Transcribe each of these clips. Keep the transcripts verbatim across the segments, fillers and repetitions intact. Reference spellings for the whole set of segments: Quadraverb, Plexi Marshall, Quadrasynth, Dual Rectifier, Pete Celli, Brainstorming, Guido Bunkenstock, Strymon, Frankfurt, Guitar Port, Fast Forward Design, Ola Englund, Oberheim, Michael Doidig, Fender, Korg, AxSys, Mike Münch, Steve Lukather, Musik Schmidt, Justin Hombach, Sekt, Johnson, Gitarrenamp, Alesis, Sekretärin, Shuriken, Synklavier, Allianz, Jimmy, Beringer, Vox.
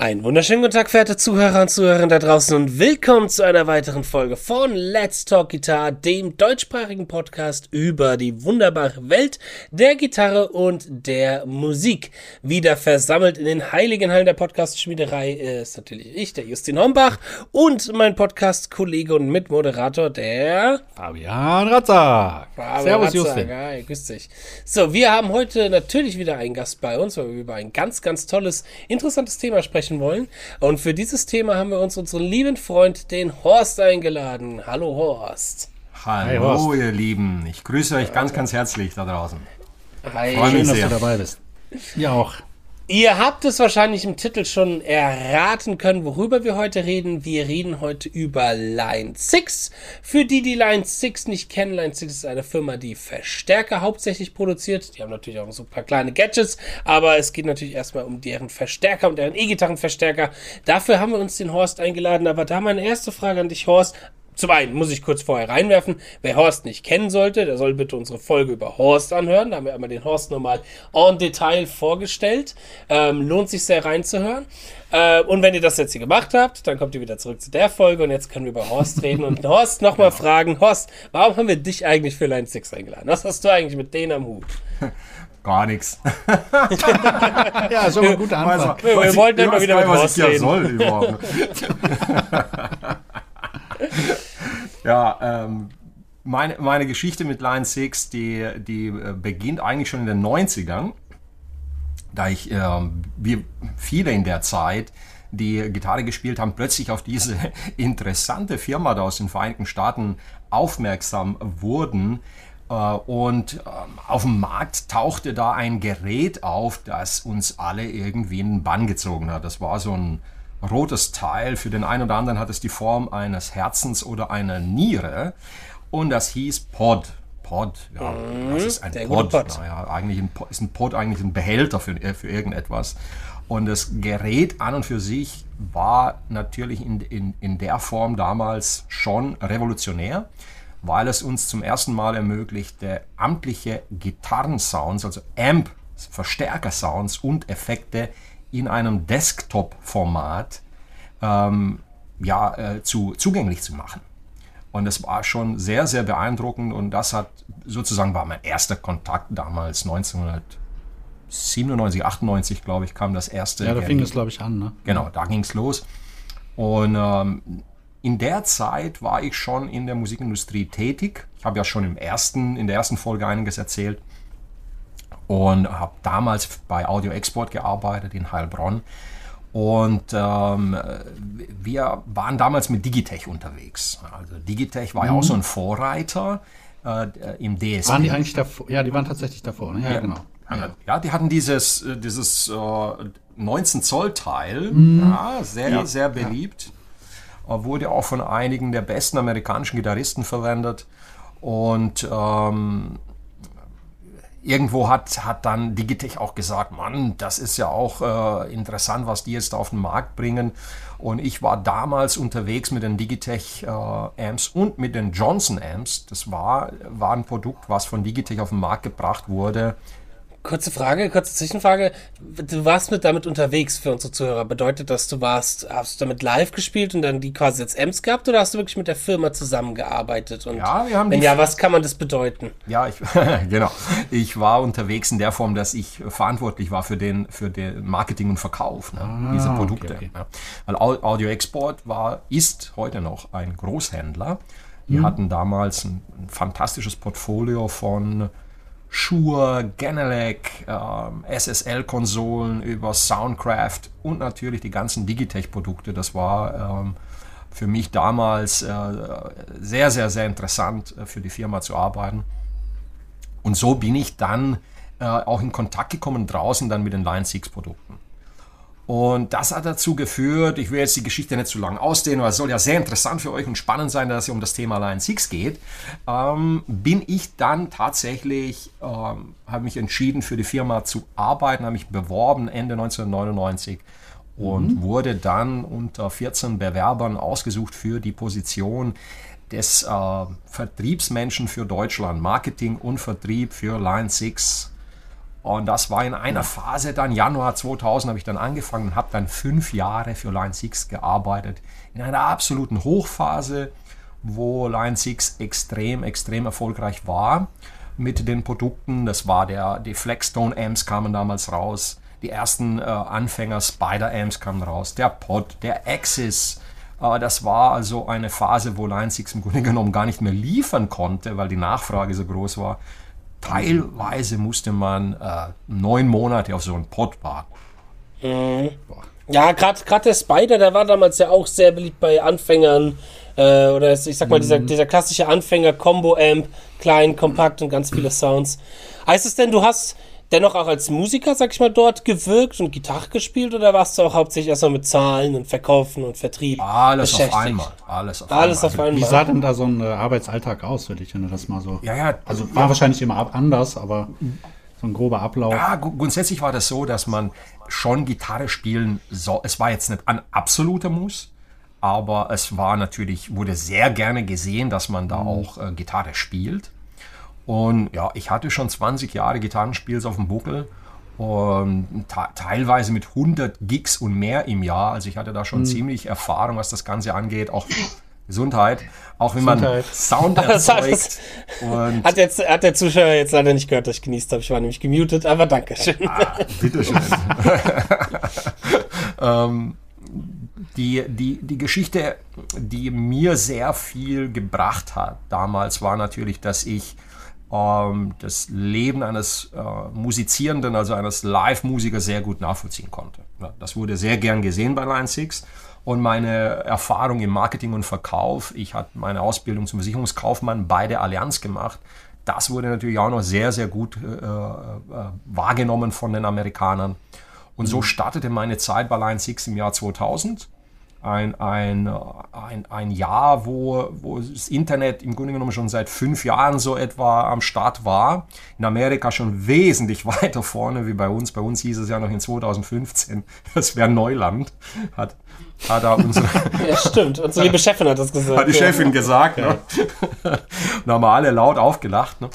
Einen wunderschönen guten Tag, verehrte Zuhörer und Zuhörerinnen da draußen und willkommen zu einer weiteren Folge von Let's Talk Guitar, dem deutschsprachigen Podcast über die wunderbare Welt der Gitarre und der Musik. Wieder versammelt in den heiligen Hallen der Podcast-Schmiederei ist natürlich ich, der Justin Hombach, und mein Podcast-Kollege und Mitmoderator, der Fabian Ratzer. Servus, Justin. Ja, grüß dich. So, wir haben heute natürlich wieder einen Gast bei uns, weil wir über ein ganz, ganz tolles, interessantes Thema sprechen wollen. Und für dieses Thema haben wir uns unseren lieben Freund, den Horst, eingeladen. Hallo Horst. Hallo, Hi, Horst. Ihr Lieben. Ich grüße euch ganz, ganz herzlich da draußen. Hi. Freue mich, schön, sehr, dass du dabei bist. Ja, auch. Ihr habt es wahrscheinlich im Titel schon erraten können, worüber wir heute reden. Wir reden heute über Line six. Für die, die Line six nicht kennen, Line six ist eine Firma, die Verstärker hauptsächlich produziert. Die haben natürlich auch so ein paar kleine Gadgets, aber es geht natürlich erstmal um deren Verstärker und deren E-Gitarrenverstärker. Dafür haben wir uns den Horst eingeladen, aber da meine erste Frage an dich, Horst. Zum einen muss ich kurz vorher reinwerfen, wer Horst nicht kennen sollte, der soll bitte unsere Folge über Horst anhören. Da haben wir einmal den Horst nochmal en Detail vorgestellt. Ähm, lohnt sich sehr reinzuhören. Äh, und wenn ihr das jetzt hier gemacht habt, dann kommt ihr wieder zurück zu der Folge und jetzt können wir über Horst reden und Horst nochmal fragen. Horst, warum haben wir dich eigentlich für Line six eingeladen? Was hast du eigentlich mit denen am Hut? Gar nichts. Ja, so eine gute Antwort. Wir, wir wollten immer wieder mit Horst reden. Was ich ja soll. Ja, ähm, meine, meine Geschichte mit Line six, die, die beginnt eigentlich schon in den neunzigern, da ich, ähm, wir viele in der Zeit, die Gitarre gespielt haben, plötzlich auf diese interessante Firma da aus den Vereinigten Staaten aufmerksam wurden. Äh, und ähm, auf dem Markt tauchte da ein Gerät auf, das uns alle irgendwie in den Bann gezogen hat. Das war so ein rotes Teil, für den einen oder anderen hat es die Form eines Herzens oder einer Niere, und das hieß Pod. Pod, ja, mm, das ist ein Pod. Pod. Naja, eigentlich ein, ist ein Pod eigentlich ein Behälter für, für irgendetwas. Und das Gerät an und für sich war natürlich in, in, in der Form damals schon revolutionär, weil es uns zum ersten Mal ermöglichte, amtliche Gitarrensounds, also Amp, Verstärkersounds und Effekte in einem Desktop-Format ähm, ja, äh, zu, zugänglich zu machen. Und das war schon sehr, sehr beeindruckend, und das hat sozusagen, war mein erster Kontakt damals, neunzehnhundertsiebenundneunzig, achtundneunzig, glaube ich, kam das erste. Ja, da fing das, glaube ich, an, ne? Genau, da ging es los. Und ähm, in der Zeit war ich schon in der Musikindustrie tätig. Ich habe ja schon im ersten, in der ersten Folge einiges erzählt. Und habe damals bei Audio Export gearbeitet in Heilbronn. Und ähm, wir waren damals mit Digitech unterwegs. Also Digitech war mhm. ja auch so ein Vorreiter äh, im D S P. Waren die eigentlich davor? Ja, die waren tatsächlich davor. Ne? Ja, ja, genau. Ja, ja, die hatten dieses, dieses äh, neunzehn Zoll Teil, mhm. ja, sehr, ja. sehr beliebt. Ja. Wurde auch von einigen der besten amerikanischen Gitarristen verwendet. Und ähm, irgendwo hat, hat dann Digitech auch gesagt, Mann, das ist ja auch äh, interessant, was die jetzt da auf den Markt bringen. Und ich war damals unterwegs mit den Digitech äh, Amps und mit den Johnson Amps. Das war, war ein Produkt, was von Digitech auf den Markt gebracht wurde. Kurze Frage, kurze Zwischenfrage. Du warst mit damit unterwegs, für unsere Zuhörer. Bedeutet das, du warst, hast du damit live gespielt und dann die quasi jetzt Amps gehabt, oder hast du wirklich mit der Firma zusammengearbeitet? Und ja, wir haben wenn ja, was kann man das bedeuten? Ja, ich, genau. Ich war unterwegs in der Form, dass ich verantwortlich war für den, für den Marketing und Verkauf, ne, ah, dieser Produkte. Okay, okay. Weil Audio Export war, ist heute noch ein Großhändler. Die mhm. hatten damals ein, ein fantastisches Portfolio von Shure, Genelec, äh, S S L-Konsolen über Soundcraft und natürlich die ganzen Digitech-Produkte. Das war ähm, für mich damals äh, sehr, sehr, sehr interessant, für die Firma zu arbeiten. Und so bin ich dann äh, auch in Kontakt gekommen draußen dann mit den Line six Produkten. Und das hat dazu geführt, ich will jetzt die Geschichte nicht zu lang ausdehnen, weil es soll ja sehr interessant für euch und spannend sein, dass es um das Thema Line six geht, ähm, bin ich dann tatsächlich, ähm, habe mich entschieden, für die Firma zu arbeiten, habe mich beworben Ende neunzehnhundertneunundneunzig und mhm. wurde dann unter vierzehn Bewerbern ausgesucht für die Position des äh, Vertriebsmenschen für Deutschland, Marketing und Vertrieb für Line six. Und das war in einer Phase dann, Januar zweitausend habe ich dann angefangen und habe dann fünf Jahre für Line six gearbeitet. In einer absoluten Hochphase, wo Line six extrem, extrem erfolgreich war mit den Produkten. Das war der, die Flagstone Amps kamen damals raus, die ersten äh, Anfänger Spider Amps kamen raus, der Pod, der AxSys. Äh, das war also eine Phase, wo Line six im Grunde genommen gar nicht mehr liefern konnte, weil die Nachfrage so groß war. Teilweise musste man äh, neun Monate auf so einen Pod warten. Mhm. Ja, gerade der Spider, der war damals ja auch sehr beliebt bei Anfängern. Äh, oder ich sag mal, mhm. dieser, dieser klassische Anfänger-Combo-Amp, klein, kompakt und ganz viele Sounds. Heißt es denn, du hast dennoch auch als Musiker, sag ich mal, dort gewirkt und Gitarre gespielt, oder warst du auch hauptsächlich erstmal mit Zahlen und Verkaufen und Vertrieb alles beschäftigt? Auf einmal, alles auf alles einmal. Auf einmal. Also, wie sah denn da so ein äh, Arbeitsalltag aus für dich, wenn du das mal so... Ja, ja. Also war ja wahrscheinlich immer ab anders, aber so ein grober Ablauf. Ja, grundsätzlich war das so, dass man schon Gitarre spielen soll. Es war jetzt nicht ein absoluter Muss, aber es war natürlich, wurde sehr gerne gesehen, dass man da mhm. auch äh, Gitarre spielt. Und ja, ich hatte schon zwanzig Jahre Gitarrenspiels auf dem Buckel, und te- teilweise mit hundert Gigs und mehr im Jahr. Also ich hatte da schon mhm. ziemlich Erfahrung, was das Ganze angeht, auch Gesundheit, auch wenn Gesundheit. man Sound erzeugt. Und hat, jetzt, hat der Zuschauer jetzt leider nicht gehört, dass ich genießt habe. Ich war nämlich gemutet, aber dankeschön. Ah, bitteschön. ähm, Die, die, die Geschichte, die mir sehr viel gebracht hat damals, war natürlich, dass ich ähm, das Leben eines äh, Musizierenden, also eines Live-Musikers, sehr gut nachvollziehen konnte. Ja, das wurde sehr gern gesehen bei Line six, und meine Erfahrung im Marketing und Verkauf, ich hatte meine Ausbildung zum Versicherungskaufmann bei der Allianz gemacht, das wurde natürlich auch noch sehr, sehr gut äh, äh, wahrgenommen von den Amerikanern. Und so startete meine Zeit bei Line six im Jahr zweitausend. Ein, ein, ein, ein Jahr, wo, wo das Internet im Grunde genommen schon seit fünf Jahren so etwa am Start war. In Amerika schon wesentlich weiter vorne wie bei uns. Bei uns hieß es ja noch in zweitausendfünfzehn, das wäre Neuland. Hat, hat da unsere ja, stimmt, unsere liebe Chefin hat das gesagt. Hat die Chefin gesagt. Okay. Ne? Da haben wir alle laut aufgelacht. Ne?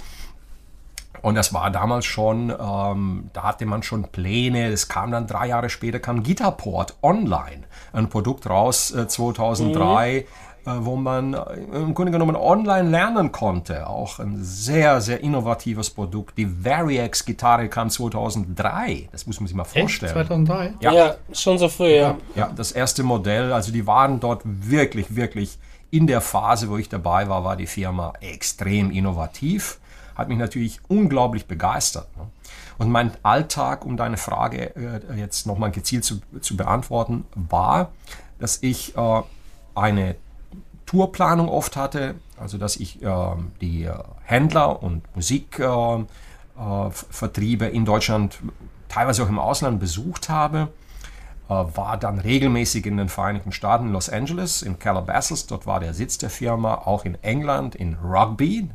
Und das war damals schon, ähm, da hatte man schon Pläne. Es kam dann drei Jahre später, kam Guitar Port online, ein Produkt raus äh, zweitausenddrei, mhm. äh, wo man äh, im Grunde genommen online lernen konnte. Auch ein sehr, sehr innovatives Produkt. Die Variax-Gitarre kam zweitausenddrei. Das muss man sich mal vorstellen. Echt? zweitausenddrei? Ja. Ja, schon so früh, ja. Ja, das erste Modell. Also die waren dort wirklich, wirklich in der Phase, wo ich dabei war, war die Firma extrem innovativ. Hat mich natürlich unglaublich begeistert. Und mein Alltag, um deine Frage äh, jetzt nochmal gezielt zu, zu beantworten, war, dass ich äh, eine Tourplanung oft hatte, also dass ich äh, die Händler und Musikvertriebe äh, äh, in Deutschland, teilweise auch im Ausland besucht habe, äh, war dann regelmäßig in den Vereinigten Staaten, in Los Angeles, in Calabasas, dort war der Sitz der Firma, auch in England, in Rugby,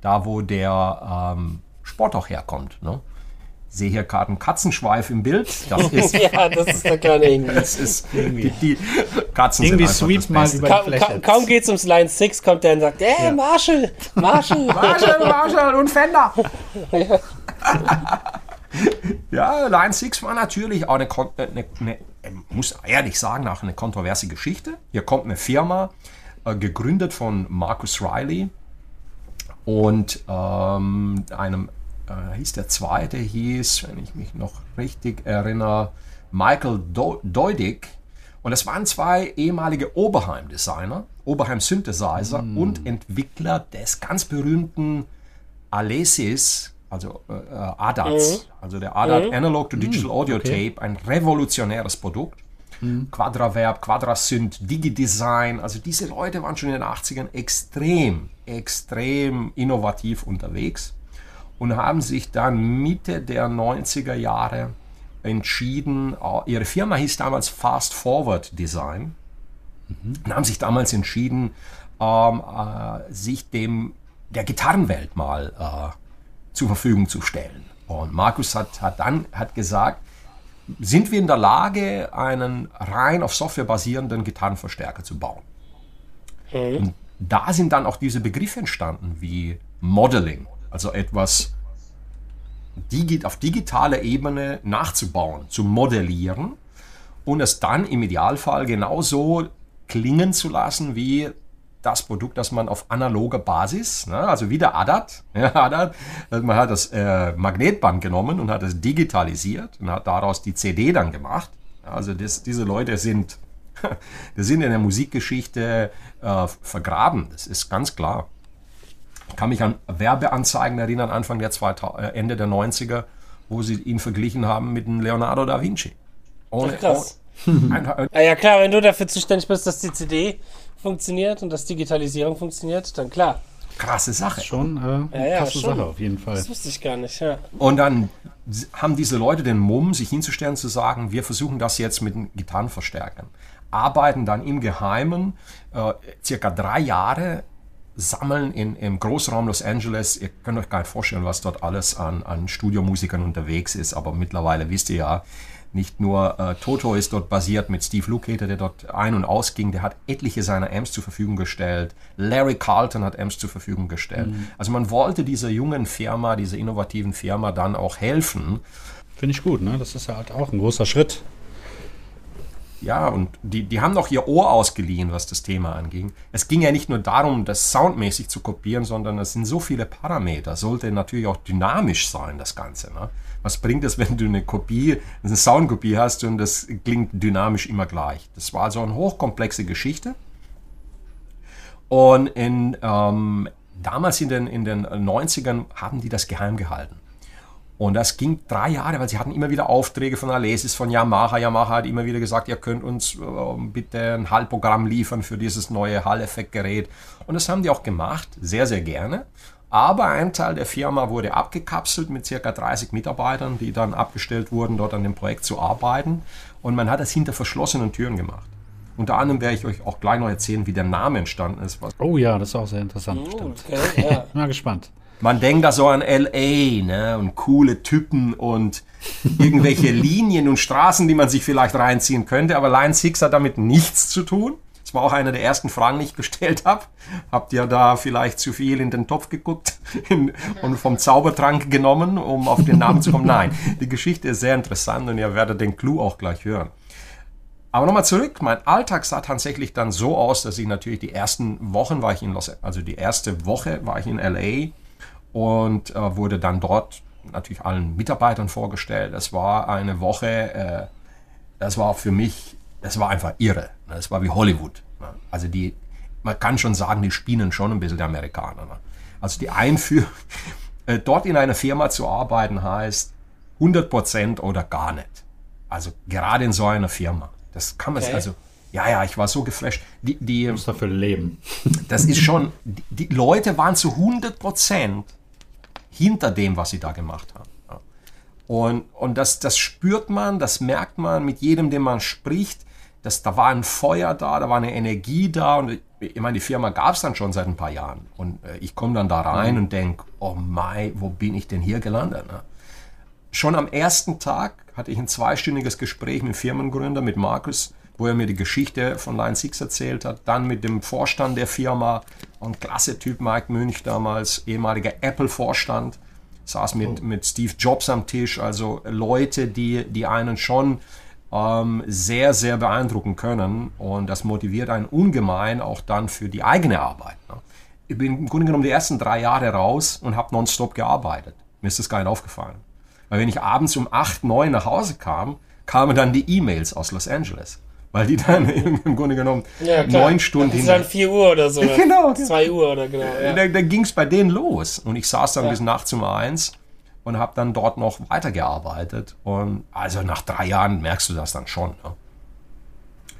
da wo der ähm, Sport auch herkommt. Ne? Sehe hier gerade einen Katzenschweif im Bild. Das ist ja, das ist der kleine Irgendwie. Das ist irgendwie. Die, die Katzen irgendwie sind sweet mal über die Fläche. Ka- kaum geht's ums Line six, kommt der und sagt, hey, ja. Marshall, Marshall. Marshall, Marshall und Fender. Ja, Line six war natürlich auch eine, eine, eine, muss ehrlich sagen, auch eine kontroverse Geschichte. Hier kommt eine Firma, äh, gegründet von Marcus Riley, und ähm, einem, äh, hieß der zweite, hieß, wenn ich mich noch richtig erinnere, Michael Do- Doidig. Und das waren zwei ehemalige Oberheim-Designer, Oberheim-Synthesizer mm. und Entwickler des ganz berühmten Alesis, also äh, A D A Ts, mm. also der A D A T mm. Analog to Digital mm. Audio okay. Tape, ein revolutionäres Produkt. Mm. Quadraverb, Quadrasynth, Digi-Design, also diese Leute waren schon in den achtzigern extrem extrem innovativ unterwegs und haben sich dann Mitte der neunziger Jahre entschieden, ihre Firma hieß damals Fast Forward Design, mhm. und haben sich damals entschieden, ähm, äh, sich dem, der Gitarrenwelt mal äh, zur Verfügung zu stellen. Und Markus hat, hat dann hat gesagt, sind wir in der Lage, einen rein auf Software basierenden Gitarrenverstärker zu bauen? Okay. Und da sind dann auch diese Begriffe entstanden wie Modeling, also etwas digi- auf digitaler Ebene nachzubauen, zu modellieren und es dann im Idealfall genauso klingen zu lassen wie das Produkt, das man auf analoger Basis, ne, also wie der A D A T, ja, A D A T, man hat das äh, Magnetband genommen und hat es digitalisiert und hat daraus die C D dann gemacht. Also das, diese Leute sind, die sind in der Musikgeschichte äh, vergraben, das ist ganz klar. Ich kann mich an Werbeanzeigen erinnern, Anfang der zweitausender, Ende der neunziger, wo sie ihn verglichen haben mit einem Leonardo da Vinci. Ohne, Ach, krass. Ohne, ah, ja klar, wenn du dafür zuständig bist, dass die C D funktioniert und dass Digitalisierung funktioniert, dann klar. Krasse Sache. Schon, äh, ja, ja, krasse schon. Sache auf jeden Fall. Das wusste ich gar nicht, ja. Und dann haben diese Leute den Mumm, sich hinzustellen, zu sagen, wir versuchen das jetzt mit Gitarrenverstärkern. Arbeiten dann im Geheimen äh, circa drei Jahre, sammeln in, im Großraum Los Angeles. Ihr könnt euch gar nicht vorstellen, was dort alles an, an Studiomusikern unterwegs ist, aber mittlerweile wisst ihr ja, nicht nur äh, Toto ist dort basiert mit Steve Lukather, der dort ein- und ausging, der hat etliche seiner Amps zur Verfügung gestellt. Larry Carlton hat Amps zur Verfügung gestellt. Mhm. Also man wollte dieser jungen Firma, dieser innovativen Firma dann auch helfen. Finde ich gut, ne? Das ist ja halt auch ein großer Schritt. Ja, und die, die haben noch ihr Ohr ausgeliehen, was das Thema anging. Es ging ja nicht nur darum, das soundmäßig zu kopieren, sondern es sind so viele Parameter. Sollte natürlich auch dynamisch sein, das Ganze. Ne? Was bringt es, wenn du eine Kopie, eine Soundkopie hast und das klingt dynamisch immer gleich? Das war also eine hochkomplexe Geschichte. Und in, ähm, damals in den, in den neunzigern haben die das geheim gehalten. Und das ging drei Jahre, weil sie hatten immer wieder Aufträge von Alesis, von Yamaha. Yamaha hat immer wieder gesagt, ihr könnt uns äh, bitte ein Hallprogramm liefern für dieses neue Hall-Effekt-Gerät. Und das haben die auch gemacht, sehr, sehr gerne. Aber ein Teil der Firma wurde abgekapselt mit circa dreißig Mitarbeitern, die dann abgestellt wurden, dort an dem Projekt zu arbeiten. Und man hat das hinter verschlossenen Türen gemacht. Unter anderem werde ich euch auch gleich noch erzählen, wie der Name entstanden ist. Oh ja, das ist auch sehr interessant. Oh, okay, ja. Mal gespannt. Man denkt da so an L A, ne, und coole Typen und irgendwelche Linien und Straßen, die man sich vielleicht reinziehen könnte. Aber Line sechs hat damit nichts zu tun. Das war auch eine der ersten Fragen, die ich gestellt habe. Habt ihr da vielleicht zu viel in den Topf geguckt in, und vom Zaubertrank genommen, um auf den Namen zu kommen? Nein, die Geschichte ist sehr interessant und ihr werdet den Clou auch gleich hören. Aber nochmal zurück, mein Alltag sah tatsächlich dann so aus, dass ich natürlich die ersten Wochen war ich in Los Angeles, also die erste Woche war ich in L A, und äh, wurde dann dort natürlich allen Mitarbeitern vorgestellt. Das war eine Woche, äh, das war für mich, das war einfach irre. Ne? Das war wie Hollywood. Ne? Also die, man kann schon sagen, die spielen schon ein bisschen die Amerikaner. Ne? Also die Einführung, äh, dort in einer Firma zu arbeiten heißt hundert Prozent oder gar nicht. Also gerade in so einer Firma. Das kann man, okay. also, ja, ja, ich war so geflasht. Die, die, du musst dafür leben. Das ist schon, die, die Leute waren zu hundert Prozent hinter dem, was sie da gemacht haben. Und, und das, das spürt man, das merkt man mit jedem, dem man spricht. Das, da war ein Feuer da, da war eine Energie da. Und ich meine, die Firma gab es dann schon seit ein paar Jahren. Und ich komme dann da rein und denke, oh mein, wo bin ich denn hier gelandet? Schon am ersten Tag hatte ich ein zweistündiges Gespräch mit dem Firmengründer, mit Marcus, wo er mir die Geschichte von Line sechs erzählt hat, dann mit dem Vorstand der Firma, ein klasse Typ, Mike Münch damals, ehemaliger Apple-Vorstand, saß mit, oh. mit Steve Jobs am Tisch, also Leute, die, die einen schon ähm, sehr, sehr beeindrucken können und das motiviert einen ungemein auch dann für die eigene Arbeit. Ne? Ich bin im Grunde genommen die ersten drei Jahre raus und habe nonstop gearbeitet. Mir ist das gar nicht aufgefallen. Weil wenn ich abends um acht, neun nach Hause kam, kamen dann die E-Mails aus Los Angeles. Weil die dann im Grunde genommen ja, neun Stunden... Das ist dann vier Uhr oder so. Oder genau. zwei Uhr oder genau. Ja. Da, da ging es bei denen los. Und ich saß dann ja. bis nachts um eins und habe dann dort noch weitergearbeitet. Und also nach drei Jahren merkst du das dann schon. Ne?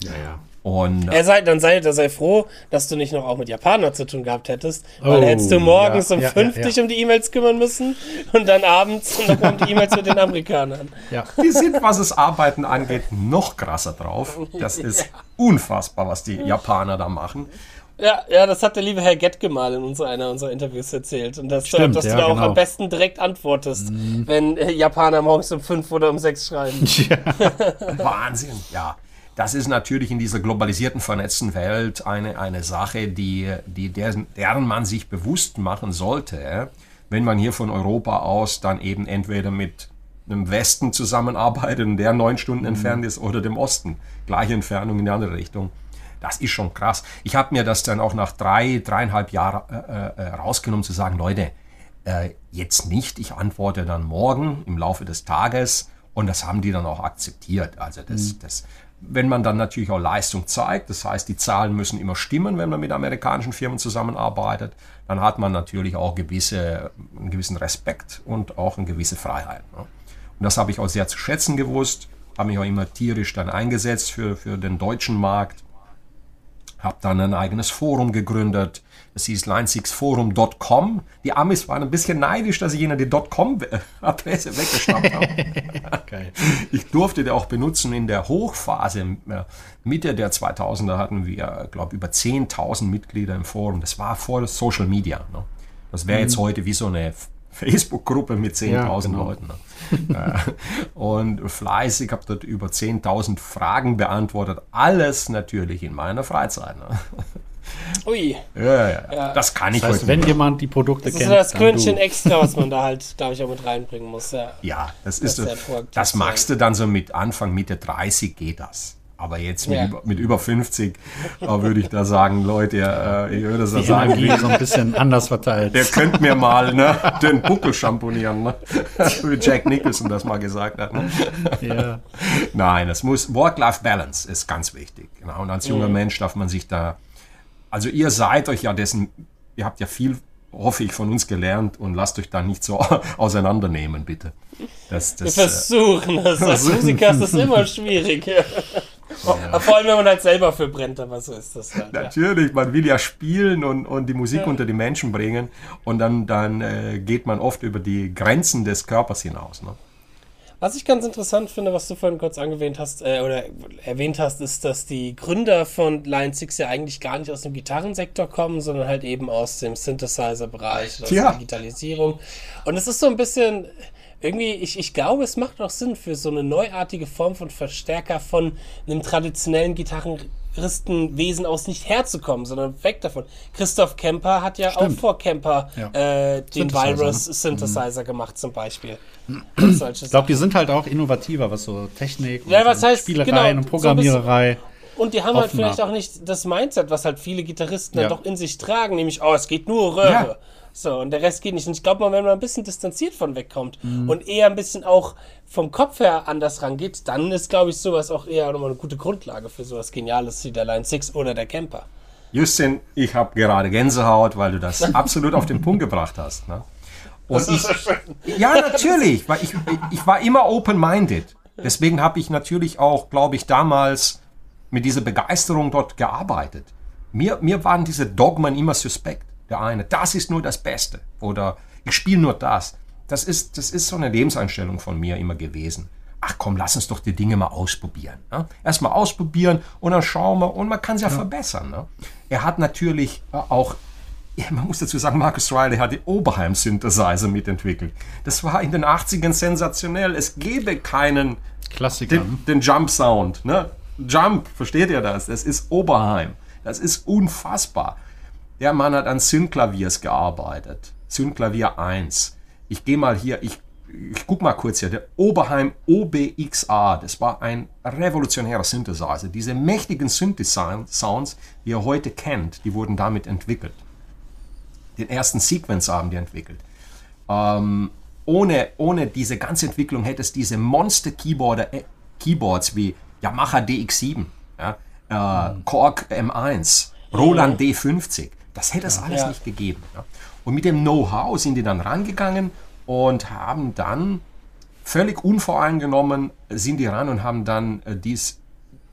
Ja, ja. Und er sei, dann sei, er sei froh, dass du nicht noch auch mit Japanern zu tun gehabt hättest, weil oh, hättest du morgens ja, um ja, fünf ja, ja. dich um die E-Mails kümmern müssen und dann abends und dann um die E-Mails mit den Amerikanern. Ja. Die sind, was das Arbeiten angeht, noch krasser drauf. Das ist ja. unfassbar, was die Japaner da machen. Ja, ja, das hat der liebe Herr Gettke mal in unserer, einer unserer Interviews erzählt. Und das, Stimmt, dass ja, du da genau. auch am besten direkt antwortest, mhm. wenn Japaner morgens um fünf oder um sechs schreiben. Ja. Wahnsinn, ja. Das ist natürlich in dieser globalisierten, vernetzten Welt eine, eine Sache, die, die deren, deren man sich bewusst machen sollte, wenn man hier von Europa aus dann eben entweder mit einem Westen zusammenarbeitet und der neun Stunden entfernt ist oder dem Osten. Gleiche Entfernung in die andere Richtung. Das ist schon krass. Ich habe mir das dann auch nach drei, dreieinhalb Jahren äh, rausgenommen zu sagen, Leute, äh, jetzt nicht. Ich antworte dann morgen im Laufe des Tages und das haben die dann auch akzeptiert. Also das, mhm. das, wenn man dann natürlich auch Leistung zeigt, das heißt, die Zahlen müssen immer stimmen, wenn man mit amerikanischen Firmen zusammenarbeitet, dann hat man natürlich auch gewisse, einen gewissen Respekt und auch eine gewisse Freiheit. Ne? Und das habe ich auch sehr zu schätzen gewusst, habe mich auch immer tierisch dann eingesetzt für, für den deutschen Markt. Habe dann ein eigenes Forum gegründet. Es hieß line six forum dot com. Die Amis waren ein bisschen neidisch, dass ich ihnen die .com-Adresse weggestammt habe. Okay. Ich durfte die auch benutzen in der Hochphase. Mitte der zweitausender hatten wir, glaube ich, über zehntausend Mitglieder im Forum. Das war vor Social Media. Ne? Das wäre mhm. jetzt heute wie so eine Facebook-Gruppe mit zehntausend ja, genau. Leuten. Ne? Und fleißig habe dort über zehntausend Fragen beantwortet. Alles natürlich in meiner Freizeit. Ne? Ui. Ja, ja. Ja. Das kann ich das heißt, heute wenn machen. Jemand die Produkte das kennt. Das ist so das Krönchen extra, was man da halt, glaube ich, auch mit reinbringen muss. Ja, ja das, das ist so, das magst du dann so mit Anfang, Mitte dreißig geht das. Aber jetzt mit, ja. über, mit über fünfzig äh, würde ich da sagen, Leute, äh, ich würde das da sagen, die so ein bisschen anders verteilt. Der könnt mir mal ne, den Buckel schamponieren, ne? Wie Jack Nicholson das mal gesagt hat. Ne? Ja. Nein, es muss Work-Life-Balance ist ganz wichtig. Genau. Und als junger mhm. Mensch darf man sich da, also ihr seid euch ja dessen, ihr habt ja viel, hoffe ich, von uns gelernt und lasst euch da nicht so auseinandernehmen, bitte. Das, das, wir versuchen äh, das. Als Musiker ist das immer schwierig. Ja. Vor allem, wenn man halt selber für brennt, aber so ist das halt. Natürlich, ja. Man will ja spielen und, und die Musik ja. unter die Menschen bringen und dann, dann äh, geht man oft über die Grenzen des Körpers hinaus. Ne? Was ich ganz interessant finde, was du vorhin kurz angewähnt hast, äh, oder erwähnt hast, ist, dass die Gründer von Line six ja eigentlich gar nicht aus dem Gitarrensektor kommen, sondern halt eben aus dem Synthesizer-Bereich, aus ja. der Digitalisierung. Und es ist so ein bisschen... Irgendwie, ich, ich glaube, es macht auch Sinn für so eine neuartige Form von Verstärker von einem traditionellen Gitarrenristenwesen aus nicht herzukommen, sondern weg davon. Christoph Kemper hat ja Stimmt. auch vor Kemper ja. äh, den Virus Synthesizer mhm. gemacht zum Beispiel. Ich glaube, die sind halt auch innovativer, was so Technik und, ja, was und heißt, Spielereien genau, und Programmiererei. So Und die haben offener. halt vielleicht auch nicht das Mindset, was halt viele Gitarristen ja. dann doch in sich tragen, nämlich, oh, es geht nur Röhre. Ja. So, und der Rest geht nicht. Und ich glaube mal, wenn man ein bisschen distanziert von wegkommt mhm. und eher ein bisschen auch vom Kopf her anders rangeht, dann ist, glaube ich, sowas auch eher nochmal eine gute Grundlage für sowas Geniales wie der Line six oder der Kemper. Justin, ich habe gerade Gänsehaut, weil du das absolut auf den Punkt gebracht hast. Ne? Und das ist ich, so schön. Ja, natürlich, weil ich, ich war immer open-minded. Deswegen habe ich natürlich auch, glaube ich, damals... mit dieser Begeisterung dort gearbeitet. Mir, mir waren diese Dogmen immer suspekt. Der eine, das ist nur das Beste oder ich spiele nur das. Das ist, das ist so eine Lebenseinstellung von mir immer gewesen. Ach komm, lass uns doch die Dinge mal ausprobieren. Ne? Erstmal ausprobieren und dann schauen wir und man kann es ja, ja verbessern. Ne? Er hat natürlich auch, man muss dazu sagen, Marcus Riley hat den Oberheim-Synthesizer mitentwickelt. Das war in den achtzigern sensationell. Es gäbe keinen Klassiker, den, den Jump-Sound, ne? Jump, versteht ihr das? Das ist Oberheim. Das ist unfassbar. Der Mann hat an Synklaviers gearbeitet. Synklavier eins. Ich gehe mal hier, ich, ich guck mal kurz hier. Der Oberheim O B X A, das war ein revolutionärer Synthesizer. Diese mächtigen Synthi-Sounds, die ihr heute kennt, die wurden damit entwickelt. Den ersten Sequenz haben die entwickelt. Ähm, ohne, ohne diese ganze Entwicklung hätte es diese Monster-Keyboards wie Yamaha D X sieben, ja, äh, Korg M eins, Roland D fünfzig, das hätte es alles ja. nicht gegeben. Ja. Und mit dem Know-how sind die dann rangegangen und haben dann völlig unvoreingenommen sind die ran und haben dann äh, dies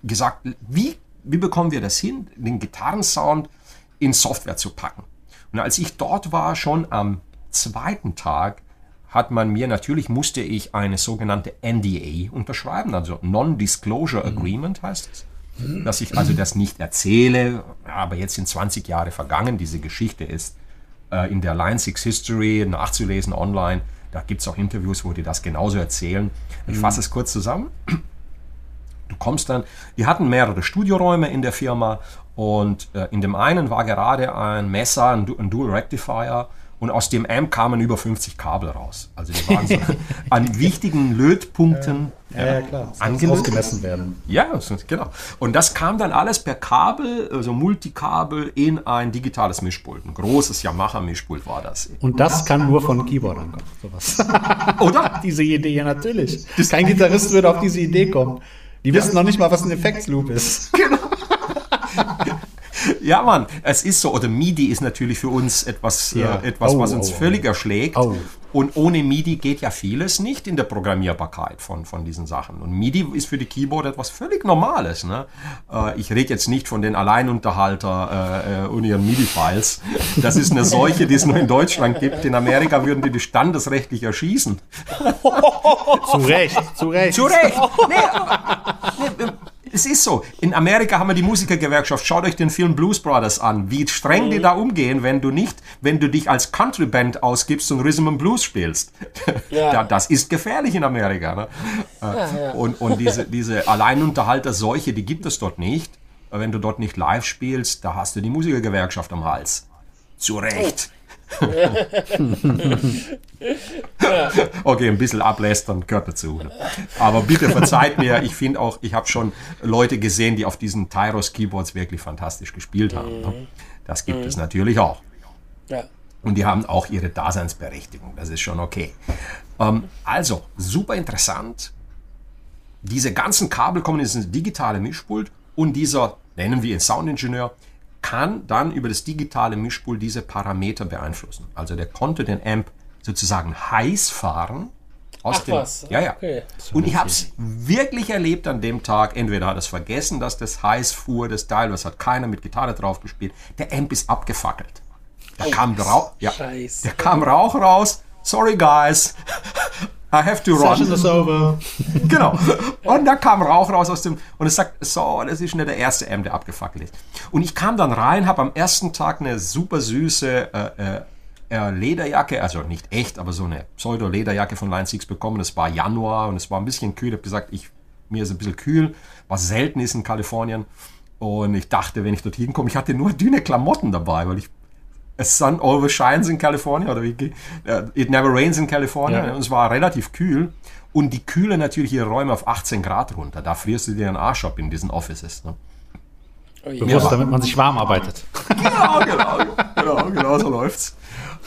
gesagt, wie, wie bekommen wir das hin, den Gitarrensound in Software zu packen. Und als ich dort war, schon am zweiten Tag, hat man mir, natürlich musste ich eine sogenannte N D A unterschreiben, also Non-Disclosure Agreement heißt es, dass ich also das nicht erzähle, aber jetzt sind zwanzig Jahre vergangen, diese Geschichte ist äh, in der Line six History nachzulesen online, da gibt es auch Interviews, wo die das genauso erzählen. Ich fasse es kurz zusammen. Du kommst dann, die hatten mehrere Studioräume in der Firma und äh, in dem einen war gerade ein Messer, ein, du- ein Dual Rectifier, Und aus dem Amp kamen über fünfzig Kabel raus. Also die waren so an wichtigen Lötpunkten ja, ja, ja, klar. ausgemessen werden. Ja, genau. Und das kam dann alles per Kabel, also Multikabel, in ein digitales Mischpult. Ein großes Yamaha-Mischpult war das. Und das, das kann nur von Keyboardern kommen, sowas. Oder? Diese Idee, ja natürlich. Das Kein Gitarrist würde auf diese Idee kommen. Die wissen ja. noch nicht mal, was ein Effektsloop ist. Genau. Ja, Mann, es ist so. Oder MIDI ist natürlich für uns etwas, ja. äh, etwas oh, was uns oh, völlig oh. erschlägt. Oh. Und ohne MIDI geht ja vieles nicht in der Programmierbarkeit von, von diesen Sachen. Und MIDI ist für die Keyboarder etwas völlig Normales. Ne? Äh, ich rede jetzt nicht von den Alleinunterhalter äh, und ihren MIDI-Files. Das ist eine Seuche, die es nur in Deutschland gibt. In Amerika würden die, die standesrechtlich erschießen. Zu Recht, zu Recht. Zu Recht. Nee, nee, es ist so, in Amerika haben wir die Musikergewerkschaft, schaut euch den Film Blues Brothers an, wie streng die da umgehen, wenn du nicht, wenn du dich als Country-Band ausgibst und Rhythm and Blues spielst. Ja. Das ist gefährlich in Amerika. Ne? Ja, ja. Und, und diese, diese Alleinunterhalter-Seuche, die gibt es dort nicht. Wenn du dort nicht live spielst, da hast du die Musikergewerkschaft am Hals. Zu Recht. Okay, ein bisschen ablästern gehört dazu. Ne? Aber bitte verzeiht mir, ich finde auch, ich habe schon Leute gesehen, die auf diesen Tyros-Keyboards wirklich fantastisch gespielt haben. Ne? Das gibt mhm. es natürlich auch. Ja. Und die haben auch ihre Daseinsberechtigung, das ist schon okay. Ähm, also, super interessant. Diese ganzen Kabel kommen ins digitale Mischpult und dieser, nennen wir ihn Soundingenieur, kann dann über das digitale Mischpult diese Parameter beeinflussen. Also der konnte den Amp sozusagen heiß fahren. Aus Ach dem, was? Ja, ja. Okay. Und ich habe es wirklich erlebt an dem Tag. Entweder hat es vergessen, dass das heiß fuhr, das Teil, was hat keiner mit Gitarre drauf gespielt. Der Amp ist abgefackelt. Da oh, kam, Rauch, ja, da kam Rauch raus. Sorry, guys. I have to run. Session is over. Genau. Und da kam Rauch raus aus dem... Und es sagt, so, das ist nicht der erste Amp, der abgefackelt ist. Und ich kam dann rein, habe am ersten Tag eine super süße äh, äh, Lederjacke, also nicht echt, aber so eine Pseudo-Lederjacke von Line six bekommen. Es war Januar und es war ein bisschen kühl. Ich habe gesagt, ich, mir ist ein bisschen kühl, was selten ist in Kalifornien. Und ich dachte, wenn ich dorthin komme, ich hatte nur dünne Klamotten dabei, weil ich... Sun always shines in California, oder wie, uh, it never rains in California. Ja. Und es war relativ kühl. Und die kühlen natürlich ihre Räume auf achtzehn Grad runter. Da frierst du dir einen Arsch ab in diesen Offices. Ne? Oh, ja. Bewusst, damit man sich warm arbeitet. Genau, genau, genau, genau so läuft's.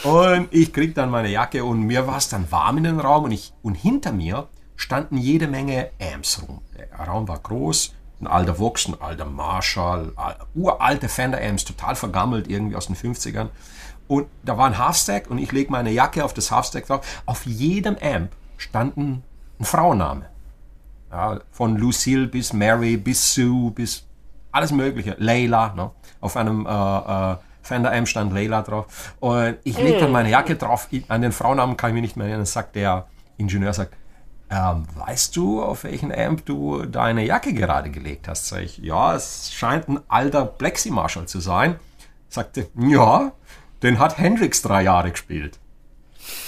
Und ich krieg dann meine Jacke und mir war es dann warm in den Raum. Und, ich, und hinter mir standen jede Menge Amps rum. Der Raum war groß. Ein alter Vox, ein alter Marshall, uralte Fender-Amps, total vergammelt, irgendwie aus den fünfzigern. Und da war ein Halfstack und ich lege meine Jacke auf das Halfstack drauf. Auf jedem Amp standen ein Frauenname. Ja, von Lucille bis Mary, bis Sue, bis alles Mögliche. Layla, ne? Auf einem äh, äh, Fender-Amp stand Layla drauf. Und ich lege dann meine Jacke drauf. An den Frauennamen kann ich mich nicht mehr erinnern. Sagt der Ingenieur, sagt, Ähm, weißt du, auf welchen Amp du deine Jacke gerade gelegt hast? Sag ich, ja, es scheint ein alter Plexi Marshall zu sein. Sagte, ja, den hat Hendrix drei Jahre gespielt.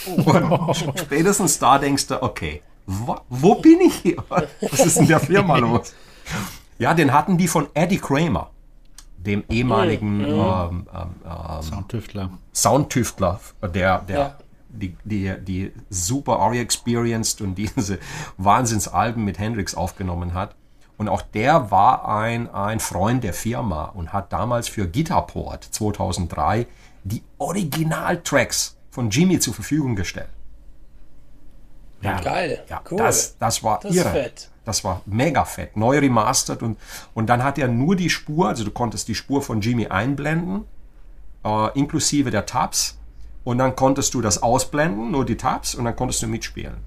Und spätestens da denkst du, okay, wo, wo bin ich hier? Was ist in der Firma los? Ja, den hatten die von Eddie Kramer, dem ehemaligen mm, mm. ähm, ähm, Soundtüftler. Soundtüftler, der... der ja. Die, die, die super Audio Experienced und diese Wahnsinnsalben mit Hendrix aufgenommen hat. Und auch der war ein, ein Freund der Firma und hat damals für Guitar Port zweitausenddrei die Originaltracks von Jimmy zur Verfügung gestellt. Ja, geil. Ja, cool. Das, das war das irre. Fett. Das war mega fett. Neu remastert und, und dann hat er nur die Spur, also du konntest die Spur von Jimmy einblenden, äh, inklusive der Tabs. Und dann konntest du das ausblenden, nur die Tabs, und dann konntest du mitspielen.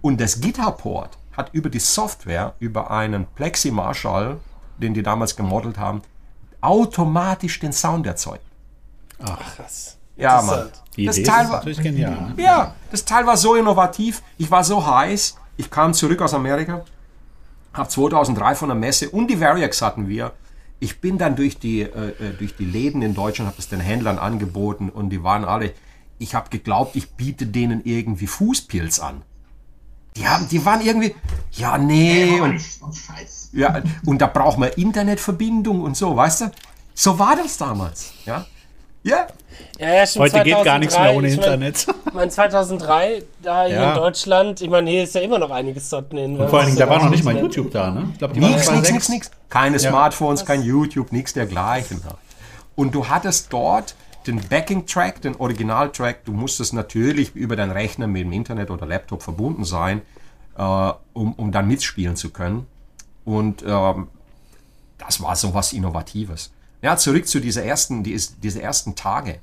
Und das Guitar Port hat über die Software, über einen Plexi Marshall, den die damals gemodelt haben, automatisch den Sound erzeugt. Ach, krass. Ja, Mann. Das Teil war natürlich genial. Ja, das Teil war so innovativ. Ich war so heiß. Ich kam zurück aus Amerika, habe zweitausenddrei von der Messe und die Variax hatten wir. Ich bin dann durch die, äh, durch die Läden in Deutschland, habe es den Händlern angeboten und die waren alle, ich habe geglaubt, ich biete denen irgendwie Fußpilz an. Die, haben, die waren irgendwie, ja, nee, und, ja, und da braucht man Internetverbindung und so, weißt du? So war das damals, ja. Ja. Ja, ja, stimmt. Heute geht gar nichts mehr ohne ich mein, Internet. Ich meine, zweitausenddrei, da hier ja. in Deutschland, ich meine, hier ist ja immer noch einiges dort hin. Und vor allen Dingen, da war noch nicht mal YouTube da, ne? Ich glaube, die nix, waren nix, nix, nix. Keine ja. Smartphones, Was? kein YouTube, nichts dergleichen. Und du hattest dort den Backing-Track, den Original-Track, du musstest natürlich über deinen Rechner mit dem Internet oder Laptop verbunden sein, äh, um, um dann mitspielen zu können. Und ähm, das war so was Innovatives. Ja, zurück zu dieser ersten, die ist, diese ersten Tage.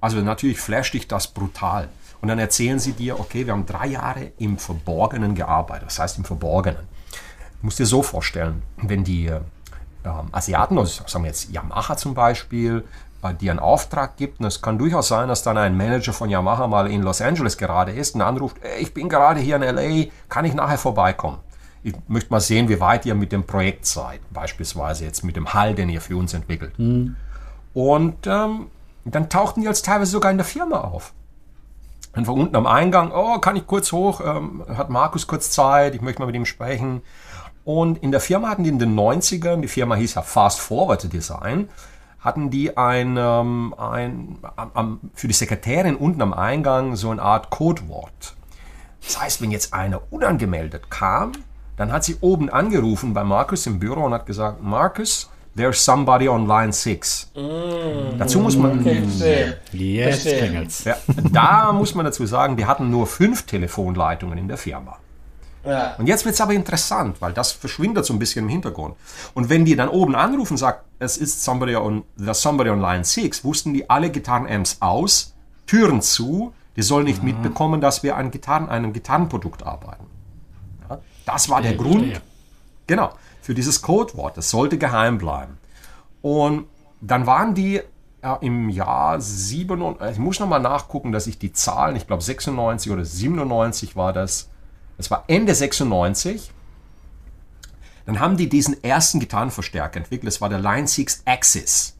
Also natürlich flasht dich das brutal. Und dann erzählen sie dir, okay, wir haben drei Jahre im Verborgenen gearbeitet. Das heißt im Verborgenen. Du musst dir so vorstellen, wenn die äh, Asiaten, also sagen wir jetzt Yamaha zum Beispiel, die einen Auftrag gibt. Und es kann durchaus sein, dass dann ein Manager von Yamaha mal in Los Angeles gerade ist und anruft, ich bin gerade hier in L A, kann ich nachher vorbeikommen? Ich möchte mal sehen, wie weit ihr mit dem Projekt seid. Beispielsweise jetzt mit dem Hall, den ihr für uns entwickelt. Mhm. Und ähm, dann tauchten die als teilweise sogar in der Firma auf. Dann von unten am Eingang, oh, kann ich kurz hoch? Ähm, hat Markus kurz Zeit? Ich möchte mal mit ihm sprechen. Und in der Firma hatten die in den neunzigern, die Firma hieß ja Fast Forward Design, hatten die ein, ähm, ein am, für die Sekretärin unten am Eingang so eine Art Codewort. Das heißt, wenn jetzt einer unangemeldet kam, dann hat sie oben angerufen bei Markus im Büro und hat gesagt, Markus, there's somebody on Line six. Mm. Dazu muss man... Okay, jetzt klingelt's. Ja, da muss man dazu sagen, die hatten nur fünf Telefonleitungen in der Firma. Ja. Und jetzt wird es aber interessant, weil das verschwindet so ein bisschen im Hintergrund. Und wenn die dann oben anrufen und sagt, es ist somebody on, there's somebody on Line six, wussten die alle Gitarren-Amps aus, Türen zu, die sollen nicht mhm. mitbekommen, dass wir an Gitarren, einem Gitarrenprodukt arbeiten. Ja, das war der ja, Grund, ja. genau, für dieses Codewort. Das sollte geheim bleiben. Und dann waren die äh, im Jahr siebenundneunzig, ich muss nochmal nachgucken, dass ich die Zahlen, ich glaube sechsundneunzig oder siebenundneunzig war das, das war Ende sechsundneunzig. Dann haben die diesen ersten Gitarrenverstärker entwickelt. Das war der Line six AxSys.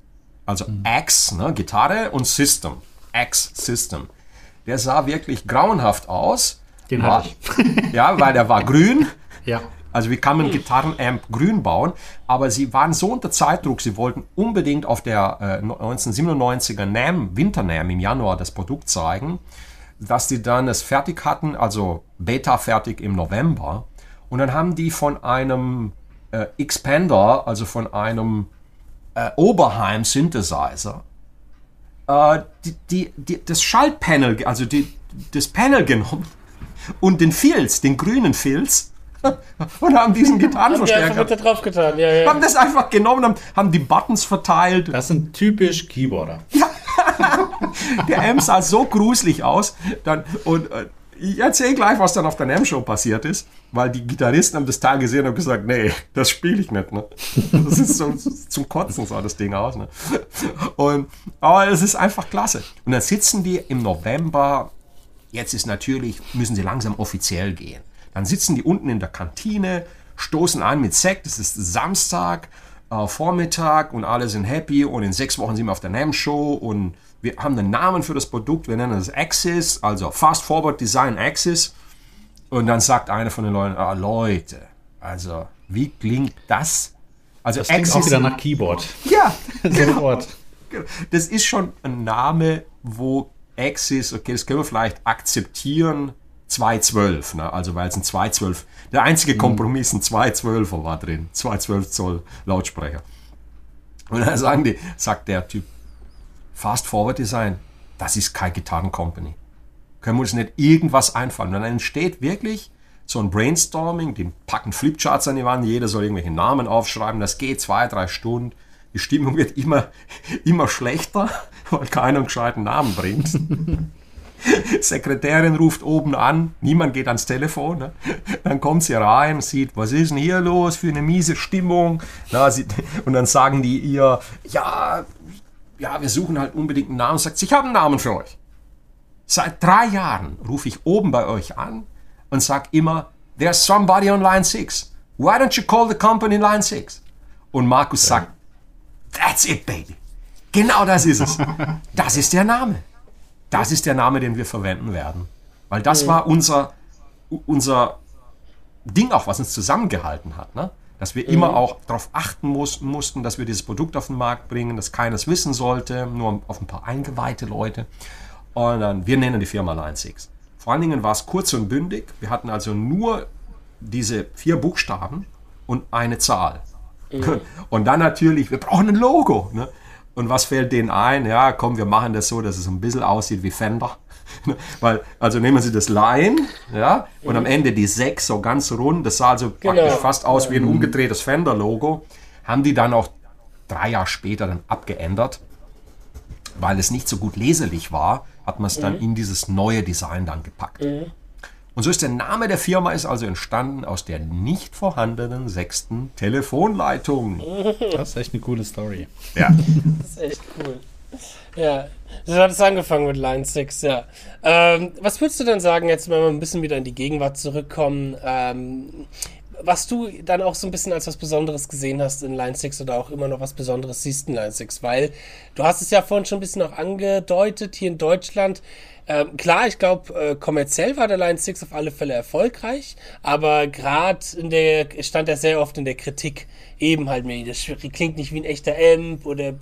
Also mhm. Axe, ne, Gitarre und System. AxSystem. Der sah wirklich grauenhaft aus. Den war, hatte ich. Ja, weil der war grün. Ja. Also wie kann man Gitarrenamp grün bauen? Aber sie waren so unter Zeitdruck. Sie wollten unbedingt auf der äh, neunzehnhundertsiebenundneunziger NAMM, Winter NAMM im Januar das Produkt zeigen, dass die dann es fertig hatten, also Beta fertig im November. Und dann haben die von einem äh, Expander, also von einem äh, Oberheim Synthesizer, äh, die, die, die, das Schaltpanel, also die, das Panel genommen und den Filz, den grünen Filz, und haben diesen Gitarrenverstärker. Haben die einfach drauf getan. Ja, ja. Haben das einfach genommen, haben, haben die Buttons verteilt. Das sind typisch Keyboarder. Ja. Der Amp sah so gruselig aus. Dann, und äh, ich erzähle gleich, was dann auf der NAMM-Show passiert ist, weil die Gitarristen haben das Teil gesehen und haben gesagt, nee, das spiele ich nicht. Ne? Das ist so, zum Kotzen sah das Ding aus. Ne? Und, aber es ist einfach klasse. Und dann sitzen die im November, jetzt ist natürlich, müssen sie langsam offiziell gehen. Dann sitzen die unten in der Kantine, stoßen an mit Sekt, es ist Samstag, äh, Vormittag und alle sind happy und in sechs Wochen sind wir auf der NAMM-Show und wir haben einen Namen für das Produkt, wir nennen es AxSys, also Fast Forward Design AxSys. Und dann sagt einer von den Leuten, ah, Leute, also wie klingt das? Also das klingt auch wieder nach Keyboard. Ja, genau. Das ist schon ein Name, wo AxSys, okay, das können wir vielleicht akzeptieren, zwei Komma zwölf, ne? Also weil es ein zwei Komma zwölf, der einzige Kompromiss, ein zwei Komma zwölfer war drin, zwei Komma zwölf Zoll Lautsprecher. Und dann sagen die, sagt der Typ, Fast Forward Design, das ist keine Gitarren-Company. Können wir uns nicht irgendwas einfallen. Und dann entsteht wirklich so ein Brainstorming, die packen Flipcharts an die Wand, jeder soll irgendwelche Namen aufschreiben, das geht zwei, drei Stunden. Die Stimmung wird immer, immer schlechter, weil keiner einen gescheiten Namen bringt. Sekretärin ruft oben an, niemand geht ans Telefon. Ne? Dann kommt sie rein, sieht, was ist denn hier los für eine miese Stimmung? Na, sie, und dann sagen die ihr, ja... Ja, wir suchen halt unbedingt einen Namen. Und sagt, ich habe einen Namen für euch. Seit drei Jahren rufe ich oben bei euch an und sage immer, there's somebody on Line six. Why don't you call the company Line six? Und Markus ja. sagt, that's it, baby. Genau das ist es. Das ist der Name. Das ist der Name, den wir verwenden werden. Weil das war unser, unser Ding auch, was uns zusammengehalten hat. Ne? dass wir mhm. immer auch darauf achten muss, mussten, dass wir dieses Produkt auf den Markt bringen, dass keiner es wissen sollte, nur auf ein paar eingeweihte Leute. Und dann, wir nennen die Firma Line six. Vor allen Dingen war es kurz und bündig. Wir hatten also nur diese vier Buchstaben und eine Zahl. Mhm. Und dann natürlich, wir brauchen ein Logo. Ne? Und was fällt denen ein? Ja, komm, wir machen das so, dass es ein bisschen aussieht wie Fender. Weil, also nehmen Sie das Line, ja, und am Ende die sechs so ganz rund, das sah also genau. praktisch fast aus wie ein umgedrehtes Fender-Logo, haben die dann auch drei Jahre später dann abgeändert, weil es nicht so gut leserlich war, hat man es dann mhm. in dieses neue Design dann gepackt. Mhm. Und so ist der Name der Firma ist also entstanden aus der nicht vorhandenen sechsten Telefonleitung. Das ist echt eine coole Story. Ja. Das ist echt cool. Ja, so hat es angefangen mit Line six, ja. Ähm, was würdest du denn sagen, jetzt wenn wir ein bisschen wieder in die Gegenwart zurückkommen, ähm, was du dann auch so ein bisschen als was Besonderes gesehen hast in Line six oder auch immer noch was Besonderes siehst in Line six, weil du hast es ja vorhin schon ein bisschen auch angedeutet, hier in Deutschland, ähm, klar, ich glaube, äh, kommerziell war der Line six auf alle Fälle erfolgreich, aber gerade in der stand er sehr oft in der Kritik. Eben halt, mir das klingt nicht wie ein echter Amp oder,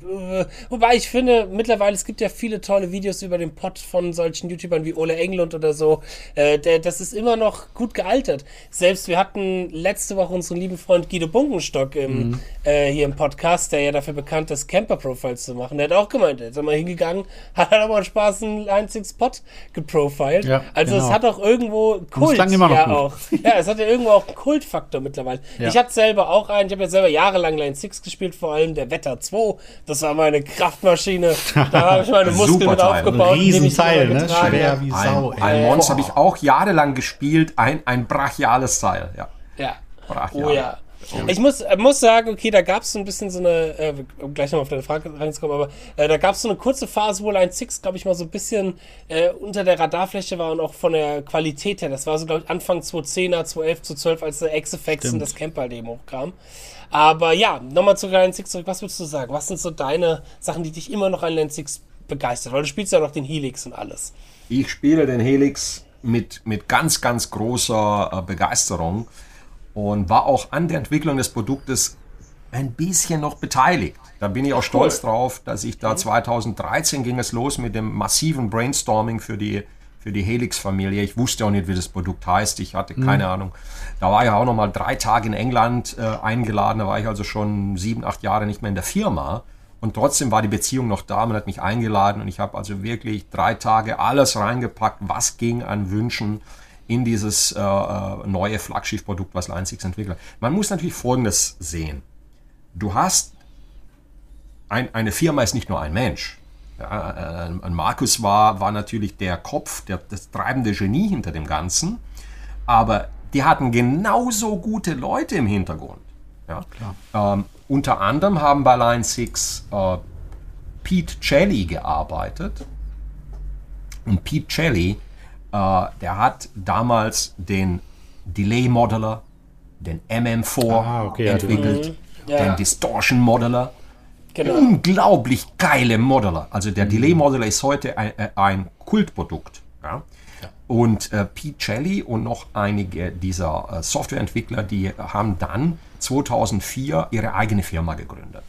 wobei ich finde, mittlerweile, es gibt ja viele tolle Videos über den Pod von solchen YouTubern wie Ole Englund oder so, äh, der, das ist immer noch gut gealtert. Selbst wir hatten letzte Woche unseren lieben Freund Guido Bunkenstock im, mhm. äh, hier im Podcast, der ja dafür bekannt ist, Camper-Profiles zu machen. Der hat auch gemeint, er ist einmal hingegangen, hat er mal Spaß einen Line six Pod geprofiled. Ja, also genau. Es hat auch irgendwo Kult, ja auch. Ja, es hat ja irgendwo auch einen Kultfaktor mittlerweile. Ja. Ich hatte selber auch einen, ich habe ja selber jahrelang Line six gespielt, vor allem der Vetta zwei. Das war meine Kraftmaschine. Da habe ich meine Muskeln mit aufgebaut. Ein Riesenteil, ne? Schwer wie Sau. Ein, ein Monster habe ich auch jahrelang gespielt. Ein, ein brachiales Teil, ja. Ja. Brachial. Oh ja. Ich muss, muss sagen, okay, da gab es so ein bisschen so eine, äh, um gleich nochmal auf deine Frage reinzukommen, aber äh, da gab es so eine kurze Phase, wo Line six, glaube ich, mal so ein bisschen äh, unter der Radarfläche war und auch von der Qualität her. Das war so, glaube ich, Anfang zweitausendzehner, zweitausendelf, zweitausendzwölf, als der Axe-F X und das Kemper halt eben hochkam. Aber ja, nochmal zu Line six zurück, was würdest du sagen? Was sind so deine Sachen, die dich immer noch an Line six begeistert? Weil du spielst ja noch den Helix und alles. Ich spiele den Helix mit, mit ganz, ganz großer äh, Begeisterung. Und war auch an der Entwicklung des Produktes ein bisschen noch beteiligt. Da bin ich auch stolz drauf, dass ich da zweitausenddreizehn ging es los mit dem massiven Brainstorming für die, für die Helix-Familie. Ich wusste auch nicht, wie das Produkt heißt. Ich hatte keine mhm. Ahnung. Da war ich auch noch mal drei Tage in England äh, eingeladen. Da war ich also schon sieben, acht Jahre nicht mehr in der Firma. Und trotzdem war die Beziehung noch da. Man hat mich eingeladen und ich habe also wirklich drei Tage alles reingepackt, was ging an Wünschen in dieses äh, neue Flaggschiff-Produkt, was Line six entwickelt. Man muss natürlich Folgendes sehen. Du hast, ein, eine Firma ist nicht nur ein Mensch. Ja, äh, Marcus war, war natürlich der Kopf, der, das treibende Genie hinter dem Ganzen, aber die hatten genauso gute Leute im Hintergrund. Ja? Klar. Ähm, unter anderem haben bei Line six äh, Pete Celli gearbeitet. Und Pete Celli, Uh, der hat damals den Delay Modeler, den M M vier ah, okay, entwickelt, mhm. ja. den Distortion Modeler. Genau. Unglaublich geile Modeler. Also der mhm. Delay Modeler ist heute ein, ein Kultprodukt. Ja? Ja. Und äh, Pete Celli und noch einige dieser äh, Softwareentwickler, die haben dann zweitausendvier ihre eigene Firma gegründet.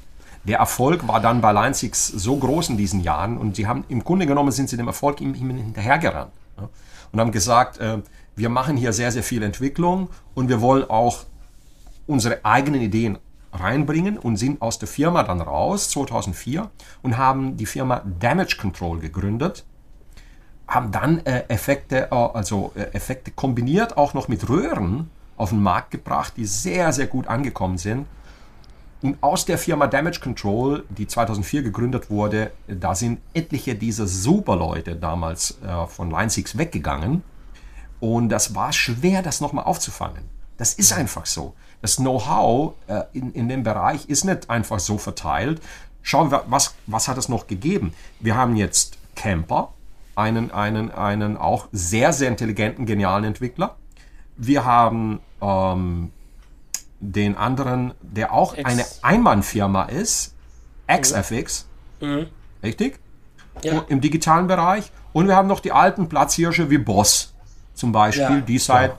Der Erfolg war dann bei Line six so groß in diesen Jahren und sie haben im Grunde genommen sind sie dem Erfolg im Himmel hinterhergerannt. Ja? Und haben gesagt, äh, wir machen hier sehr, sehr viel Entwicklung und wir wollen auch unsere eigenen Ideen reinbringen und sind aus der Firma dann raus, zweitausendvier, und haben die Firma Damage Control gegründet, haben dann äh, Effekte, äh, also äh, Effekte kombiniert, auch noch mit Röhren auf den Markt gebracht, die sehr, sehr gut angekommen sind. Und aus der Firma Damage Control, die zweitausendvier gegründet wurde, da sind etliche dieser Superleute damals äh, von Line six weggegangen. Und das war schwer, das nochmal aufzufangen. Das ist einfach so. Das Know-how äh, in, in dem Bereich ist nicht einfach so verteilt. Schauen wir, was, was hat es noch gegeben? Wir haben jetzt Kemper, einen, einen, einen auch sehr, sehr intelligenten, genialen Entwickler. Wir haben... Ähm, den anderen, der auch X. eine Einmannfirma ist, Axe-F X, mhm. richtig? Ja. Im digitalen Bereich. Und wir haben noch die alten Platzhirsche wie Boss zum Beispiel, ja. die seit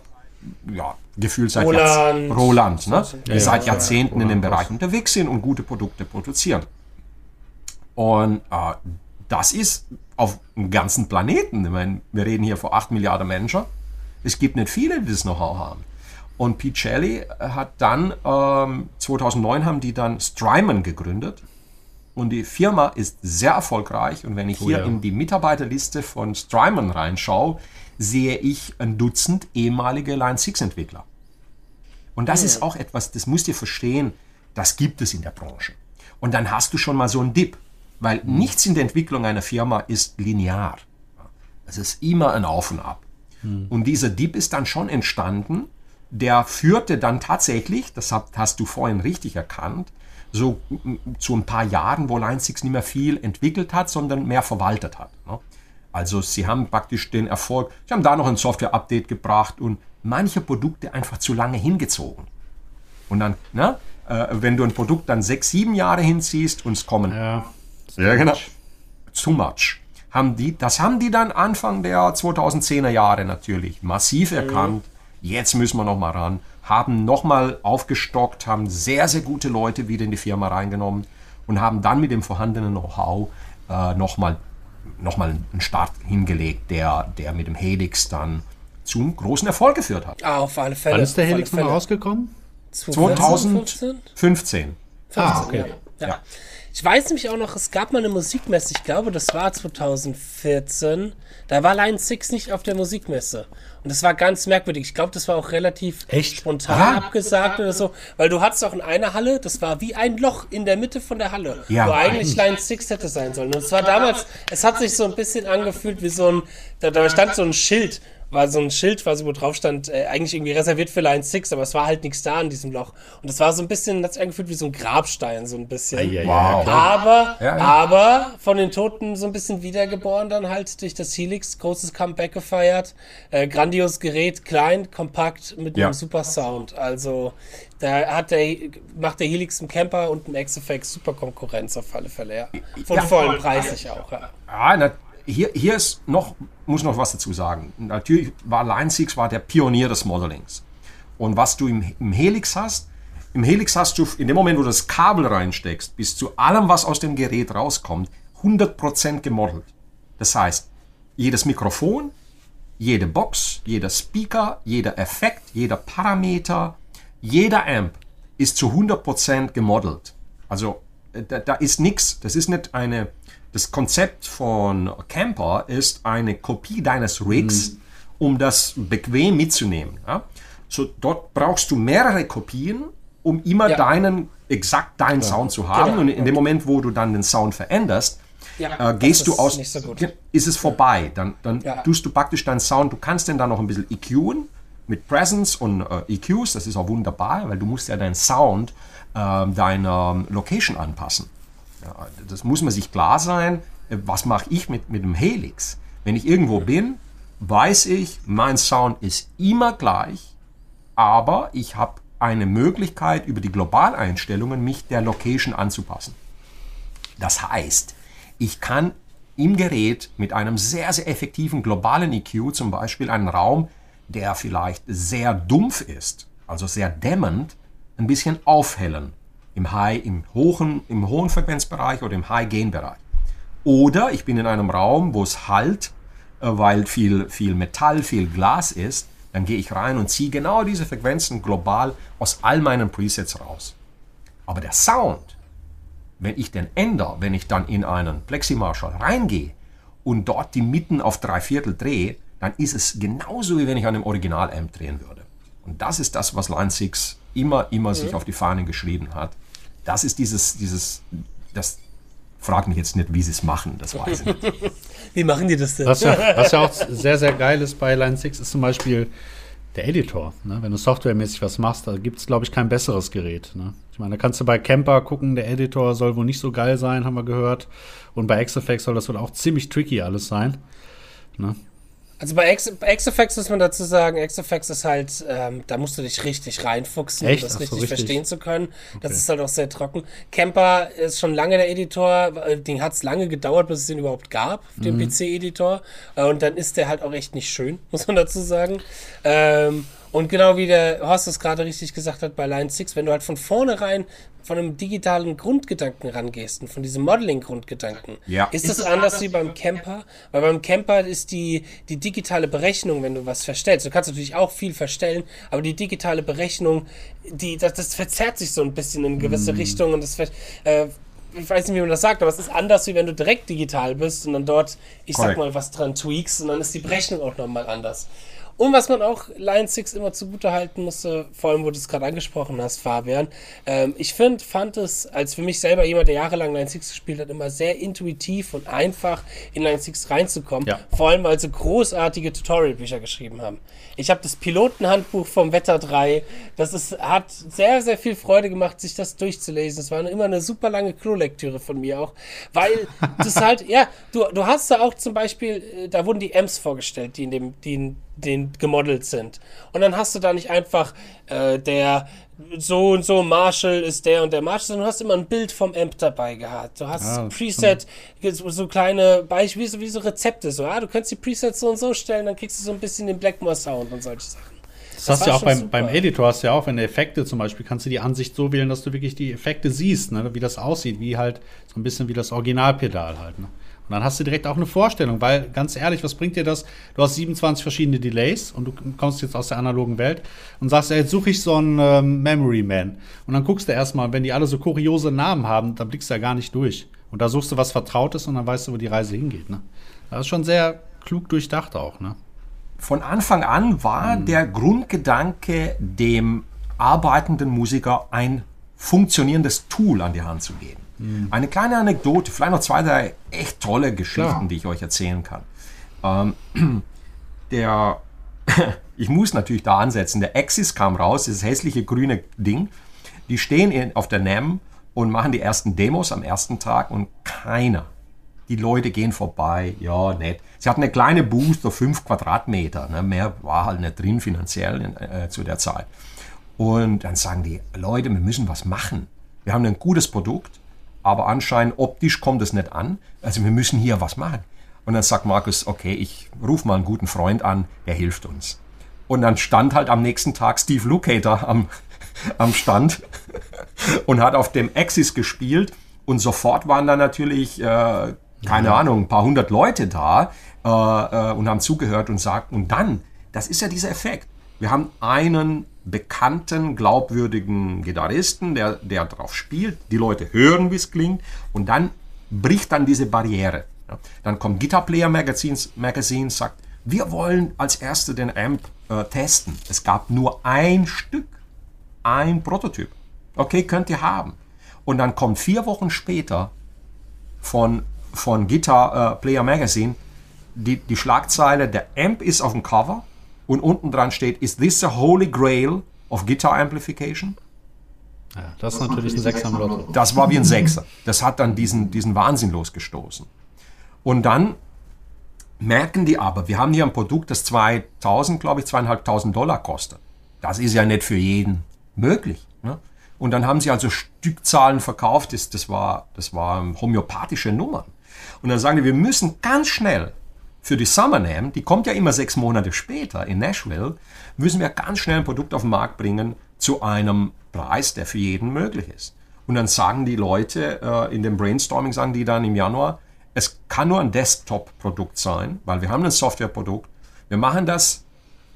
ja. Ja, gefühlt seit Roland, Jahrze- Roland ne? die ja, seit Jahrzehnten ja, ja. in dem Bereich unterwegs sind und gute Produkte produzieren. Und äh, das ist auf dem ganzen Planeten. Ich meine, wir reden hier vor acht Milliarden Menschen. Es gibt nicht viele, die das Know-how haben. Und Picelli hat dann, ähm, zweitausendneun haben die dann Strymon gegründet. Und die Firma ist sehr erfolgreich. Und wenn ich hier oh, ja. in die Mitarbeiterliste von Strymon reinschaue, sehe ich ein Dutzend ehemalige Line six Entwickler. Und das ja. ist auch etwas, das musst ihr verstehen, das gibt es in der Branche. Und dann hast du schon mal so einen Dip, weil mhm. nichts in der Entwicklung einer Firma ist linear. Es ist immer ein Auf und Ab. Mhm. Und dieser Dip ist dann schon entstanden, der führte dann tatsächlich, das hast du vorhin richtig erkannt, so zu ein paar Jahren, wo Line six nicht mehr viel entwickelt hat, sondern mehr verwaltet hat. Ne? Also sie haben praktisch den Erfolg, sie haben da noch ein Software-Update gebracht und manche Produkte einfach zu lange hingezogen. Und dann, ne, äh, wenn du ein Produkt dann sechs, sieben Jahre hinziehst und es kommen, ja, ja genau, too much. Haben die, das haben die dann Anfang der zweitausendzehner Jahre natürlich massiv mhm. erkannt. Jetzt müssen wir nochmal ran. Haben nochmal aufgestockt, haben sehr, sehr gute Leute wieder in die Firma reingenommen und haben dann mit dem vorhandenen Know-how äh, nochmal nochmal einen Start hingelegt, der, der mit dem Helix dann zum großen Erfolg geführt hat. Ah, auf alle Fälle. Wann ist der Helix nochmal rausgekommen? zweitausendfünfzehn Ah, okay. Ja. Ja. Ich weiß nämlich auch noch, es gab mal eine Musikmesse, ich glaube, das war zweitausendvierzehn Da war Line six nicht auf der Musikmesse. Und das war ganz merkwürdig. Ich glaube, das war auch relativ Echt? spontan ah. abgesagt oder so. Weil du hattest auch in einer Halle, das war wie ein Loch in der Mitte von der Halle, ja, wo eigentlich Line six hätte sein sollen. Und es war damals, es hat sich so ein bisschen angefühlt wie so ein, da, da stand so ein Schild, war so ein Schild, was wo drauf stand, äh, eigentlich irgendwie reserviert für Line six, aber es war halt nichts da in diesem Loch. Und das war so ein bisschen, hat sich angefühlt wie so ein Grabstein, so ein bisschen. Wow. Ja, aber, ja, ja. aber von den Toten so ein bisschen wiedergeboren, dann halt durch das Helix, großes Comeback gefeiert, äh, grandioses Gerät, klein, kompakt, mit ja. einem super Sound. Also da hat der, macht der Helix im Kemper und im Axe-F X super Konkurrenz auf alle Fälle, ja. Und ja, vor allem preislich auch, ja. Ah, na, hier, hier ist noch... muss noch was dazu sagen. Natürlich war Line six war der Pionier des Modelings. Und was du im, im Helix hast, im Helix hast du in dem Moment, wo du das Kabel reinsteckst, bis zu allem, was aus dem Gerät rauskommt, hundert Prozent gemodelt. Das heißt, jedes Mikrofon, jede Box, jeder Speaker, jeder Effekt, jeder Parameter, jeder Amp ist zu hundert Prozent gemodelt. Also da, da ist nichts. Das ist nicht eine... Das Konzept von Kemper ist eine Kopie deines Rigs, mhm. um das bequem mitzunehmen. Ja? So, dort brauchst du mehrere Kopien, um immer ja. deinen, exakt deinen ja. Sound zu haben. Genau. Und in dem Moment, wo du dann den Sound veränderst, ja, äh, gehst du aus, nicht so gut. ist es vorbei. Dann, dann ja. tust du praktisch deinen Sound, du kannst den dann noch ein bisschen E Qen mit Presence und äh, E Qs. Das ist auch wunderbar, weil du musst ja deinen Sound äh, deiner Location anpassen. Ja, das muss man sich klar sein, was mache ich mit, mit dem Helix? Wenn ich irgendwo bin, weiß ich, mein Sound ist immer gleich, aber ich habe eine Möglichkeit, über die Globaleinstellungen mich der Location anzupassen. Das heißt, ich kann im Gerät mit einem sehr, sehr effektiven globalen E Q zum Beispiel einen Raum, der vielleicht sehr dumpf ist, also sehr dämmend, ein bisschen aufhellen. Im, High, im, hohen, im hohen Frequenzbereich oder im High-Gain-Bereich. Oder ich bin in einem Raum, wo es halt, weil viel, viel Metall, viel Glas ist, dann gehe ich rein und ziehe genau diese Frequenzen global aus all meinen Presets raus. Aber der Sound, wenn ich den ändere, wenn ich dann in einen Plexi Marshall reingehe und dort die Mitten auf drei Viertel drehe, dann ist es genauso, wie wenn ich an dem Original-Amp drehen würde. Und das ist das, was Line six immer, immer mhm. sich auf die Fahne geschrieben hat. Das ist dieses, dieses, das frag mich jetzt nicht, wie sie es machen, das weiß ich nicht. Wie machen die das denn? Was ja, was ja auch sehr, sehr geil ist bei Line six ist zum Beispiel der Editor. Ne? Wenn du softwaremäßig was machst, da gibt es, glaube ich, kein besseres Gerät. Ne? Ich meine, da kannst du bei Kemper gucken, der Editor soll wohl nicht so geil sein, haben wir gehört. Und bei Axe-F X soll das wohl auch ziemlich tricky alles sein. Ne? Also bei AxSys muss man dazu sagen, AxSys ist halt, ähm, da musst du dich richtig reinfuchsen, um das so, richtig, richtig verstehen zu können. Das okay. ist halt auch sehr trocken. Kemper ist schon lange der Editor, den hat es lange gedauert, bis es den überhaupt gab, den mhm. P C-Editor. Und dann ist der halt auch echt nicht schön, muss man dazu sagen. Ähm, und genau wie der Horst es gerade richtig gesagt hat bei Line sechs, wenn du halt von vornherein von einem digitalen Grundgedanken rangehst und von diesem Modeling-Grundgedanken, ja. ist, ist das anders, anders wie beim Kemper? Weil beim Kemper ist die, die digitale Berechnung, wenn du was verstellst, du kannst natürlich auch viel verstellen, aber die digitale Berechnung, die, das, das verzerrt sich so ein bisschen in gewisse mm. Richtungen und das äh, ich weiß nicht, wie man das sagt, aber es ist anders, wie wenn du direkt digital bist und dann dort, ich Correct. sag mal, was dran tweaks und dann ist die Berechnung auch nochmal anders. Und was man auch Line sechs immer zugute halten musste, vor allem, wo du es gerade angesprochen hast, Fabian, ähm, ich find, fand es, als für mich selber jemand, der jahrelang Line sechs gespielt hat, immer sehr intuitiv und einfach in Line sechs reinzukommen, ja. vor allem, weil sie großartige Tutorial-Bücher geschrieben haben. Ich habe das Pilotenhandbuch vom Vetta drei, das ist, hat sehr, sehr viel Freude gemacht, sich das durchzulesen. Es war immer eine super lange Klolektüre von mir auch, weil das halt, ja, du, du hast da auch zum Beispiel, da wurden die Amps vorgestellt, die in dem, die in den gemodelt sind. Und dann hast du da nicht einfach äh, der so und so Marshall ist der und der Marshall, sondern du hast immer ein Bild vom Amp dabei gehabt. Du hast ah, so Preset, so, so kleine Beispiele, wie so, wie so Rezepte. So, ah, du kannst die Presets so und so stellen, dann kriegst du so ein bisschen den Blackmore-Sound und solche Sachen. Das, das hast du ja auch beim, beim Editor, hast ja auch, wenn du Effekte zum Beispiel, kannst du die Ansicht so wählen, dass du wirklich die Effekte siehst, ne? Wie das aussieht, wie halt so ein bisschen wie das Originalpedal halt, ne? Und dann hast du direkt auch eine Vorstellung, weil ganz ehrlich, was bringt dir das? Du hast siebenundzwanzig verschiedene Delays und du kommst jetzt aus der analogen Welt und sagst, ey, jetzt suche ich so einen ähm, Memory Man. Und dann guckst du erstmal, wenn die alle so kuriose Namen haben, dann blickst du ja gar nicht durch. Und da suchst du was Vertrautes und dann weißt du, wo die Reise hingeht. Ne? Das ist schon sehr klug durchdacht auch. Ne? Von Anfang an war mhm. der Grundgedanke, dem arbeitenden Musiker ein funktionierendes Tool an die Hand zu geben. Eine kleine Anekdote, vielleicht noch zwei, drei echt tolle Geschichten, ja. die ich euch erzählen kann. Ähm, der, ich muss natürlich da ansetzen, der AxSys kam raus, dieses hässliche grüne Ding. Die stehen in, auf der NAMM und machen die ersten Demos am ersten Tag und keiner. Die Leute gehen vorbei, ja, nett. Sie hatten eine kleine Booth, so fünf Quadratmeter, ne? Mehr war halt nicht drin finanziell in, äh, zu der Zeit. Und dann sagen die Leute, wir müssen was machen. Wir haben ein gutes Produkt, aber anscheinend optisch kommt es nicht an. Also wir müssen hier was machen. Und dann sagt Marcus, okay, ich rufe mal einen guten Freund an, der hilft uns. Und dann stand halt am nächsten Tag Steve Lukather am, am Stand und hat auf dem AxSys gespielt. Und sofort waren da natürlich, äh, keine ja. Ahnung, ein paar hundert Leute da äh, äh, und haben zugehört und sagten, und dann, das ist ja dieser Effekt. Wir haben einen bekannten, glaubwürdigen Gitarristen, der, der drauf spielt. Die Leute hören, wie es klingt. Und dann bricht dann diese Barriere. Ja. Dann kommt Guitar Player Magazins, Magazine, sagt, wir wollen als Erste den Amp äh, testen. Es gab nur ein Stück, ein Prototyp. Okay, könnt ihr haben. Und dann kommt vier Wochen später von, von Guitar äh, Player Magazine die, die Schlagzeile, der Amp ist auf dem Cover. Und unten dran steht, is this the holy grail of guitar amplification? Ja, das ist natürlich ein Sechser im Lotto. Das war wie ein Sechser. Das hat dann diesen, diesen Wahnsinn losgestoßen. Und dann merken die aber, wir haben hier ein Produkt, das zweitausend, glaube ich, zweieinhalbtausend Dollar kostet. Das ist ja nicht für jeden möglich. Ne? Und dann haben sie also Stückzahlen verkauft, das, das war, das war homöopathische Nummern. Und dann sagen die, wir müssen ganz schnell für die Summer NAMM, die kommt ja immer sechs Monate später in Nashville, müssen wir ganz schnell ein Produkt auf den Markt bringen zu einem Preis, der für jeden möglich ist. Und dann sagen die Leute, äh, in dem Brainstorming sagen die dann im Januar, es kann nur ein Desktop-Produkt sein, weil wir haben ein Softwareprodukt. Wir machen das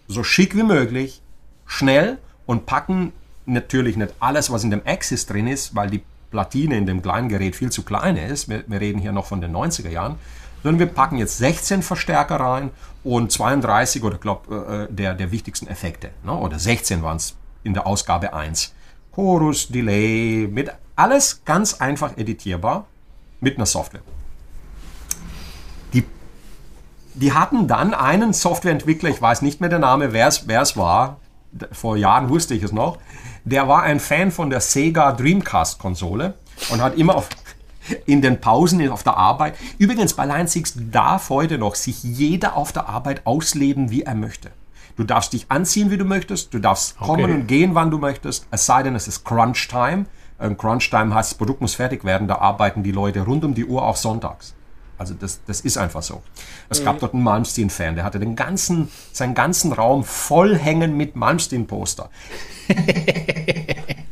so schick wie möglich, schnell und packen natürlich nicht alles, was in dem AxSys drin ist, weil die Platine in dem kleinen Gerät viel zu klein ist. Wir, wir reden hier noch von den neunziger Jahren. Sondern wir packen jetzt sechzehn Verstärker rein und zweiunddreißig oder glaube äh, der, der wichtigsten Effekte. Ne? Oder sechzehn waren es in der Ausgabe eins. Chorus, Delay, mit alles ganz einfach editierbar mit einer Software. Die, die hatten dann einen Softwareentwickler, ich weiß nicht mehr den Namen, wer es war, vor Jahren wusste ich es noch, der war ein Fan von der Sega Dreamcast-Konsole und hat immer auf... in den Pausen, auf der Arbeit. Übrigens, bei Line six darf heute noch sich jeder auf der Arbeit ausleben, wie er möchte. Du darfst dich anziehen, wie du möchtest. Du darfst kommen okay. und gehen, wann du möchtest. Es sei denn, es ist Crunch-Time. Crunch-Time heißt, das Produkt muss fertig werden. Da arbeiten die Leute rund um die Uhr, auch sonntags. Also das, das ist einfach so. Es mhm. gab dort einen Malmsteen-Fan, der hatte den ganzen, seinen ganzen Raum voll hängen mit Malmsteen-Poster.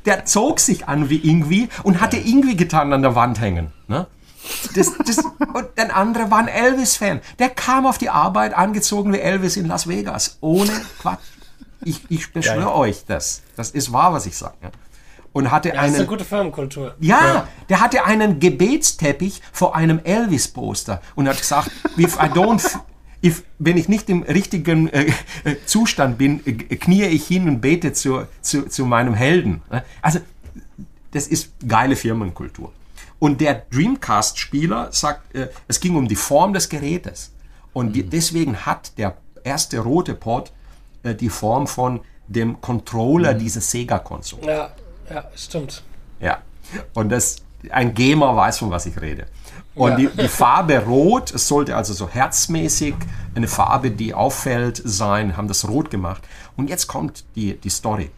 Der zog sich an wie Ingwi und hatte Ingwi-Gitarren an der Wand hängen. Ne? Das, das, und ein anderer war ein Elvis-Fan. Der kam auf die Arbeit angezogen wie Elvis in Las Vegas. Ohne Quatsch. Ich, ich beschwöre ja. euch das. Das ist wahr, was ich sage. Ne? Und hatte ja, einen, das ist eine gute Firmenkultur. Ja, ja, der hatte einen Gebetsteppich vor einem Elvis-Poster und hat gesagt, if I don't, if, wenn ich nicht im richtigen äh, Zustand bin, äh, knie ich hin und bete zu, zu, zu meinem Helden. Also, das ist geile Firmenkultur. Und der Dreamcast-Spieler sagt, äh, es ging um die Form des Gerätes. Und die, deswegen hat der erste rote Port äh, die Form von dem Controller mhm. dieser Sega-Konsole. Ja. Ja, stimmt. Ja, und das, ein Gamer weiß, von was ich rede. Und ja. die, die Farbe Rot, es sollte also so herzmäßig eine Farbe, die auffällt, sein, haben das Rot gemacht. Und jetzt kommt die, die Story.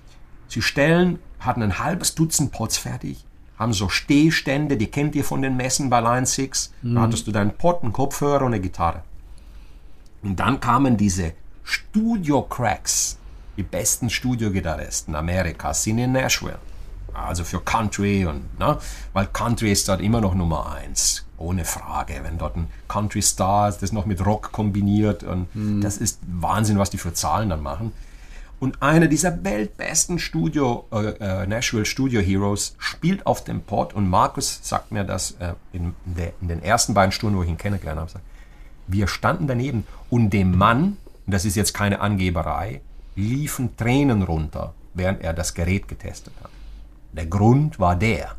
Sie stellen, hatten ein halbes Dutzend Pots fertig, haben so Stehstände, die kennt ihr von den Messen bei Line six. Mhm. Da hattest du deinen Pot, einen Kopfhörer und eine Gitarre. Und dann kamen diese Studio-Cracks, die besten Studio-Gitarristen Amerikas, sind in Nashville. Also für Country und, ne? Weil Country ist dort immer noch Nummer eins. Ohne Frage. Wenn dort ein Country Star ist, das noch mit Rock kombiniert und hm. das ist Wahnsinn, was die für Zahlen dann machen. Und einer dieser weltbesten Studio, äh, Nashville Studio Heroes spielt auf dem Pod und Marcus sagt mir das äh, in, der, in den ersten beiden Stunden, wo ich ihn kennengelernt habe, sagt, wir standen daneben und dem Mann, und das ist jetzt keine Angeberei, liefen Tränen runter, während er das Gerät getestet hat. Der Grund war der.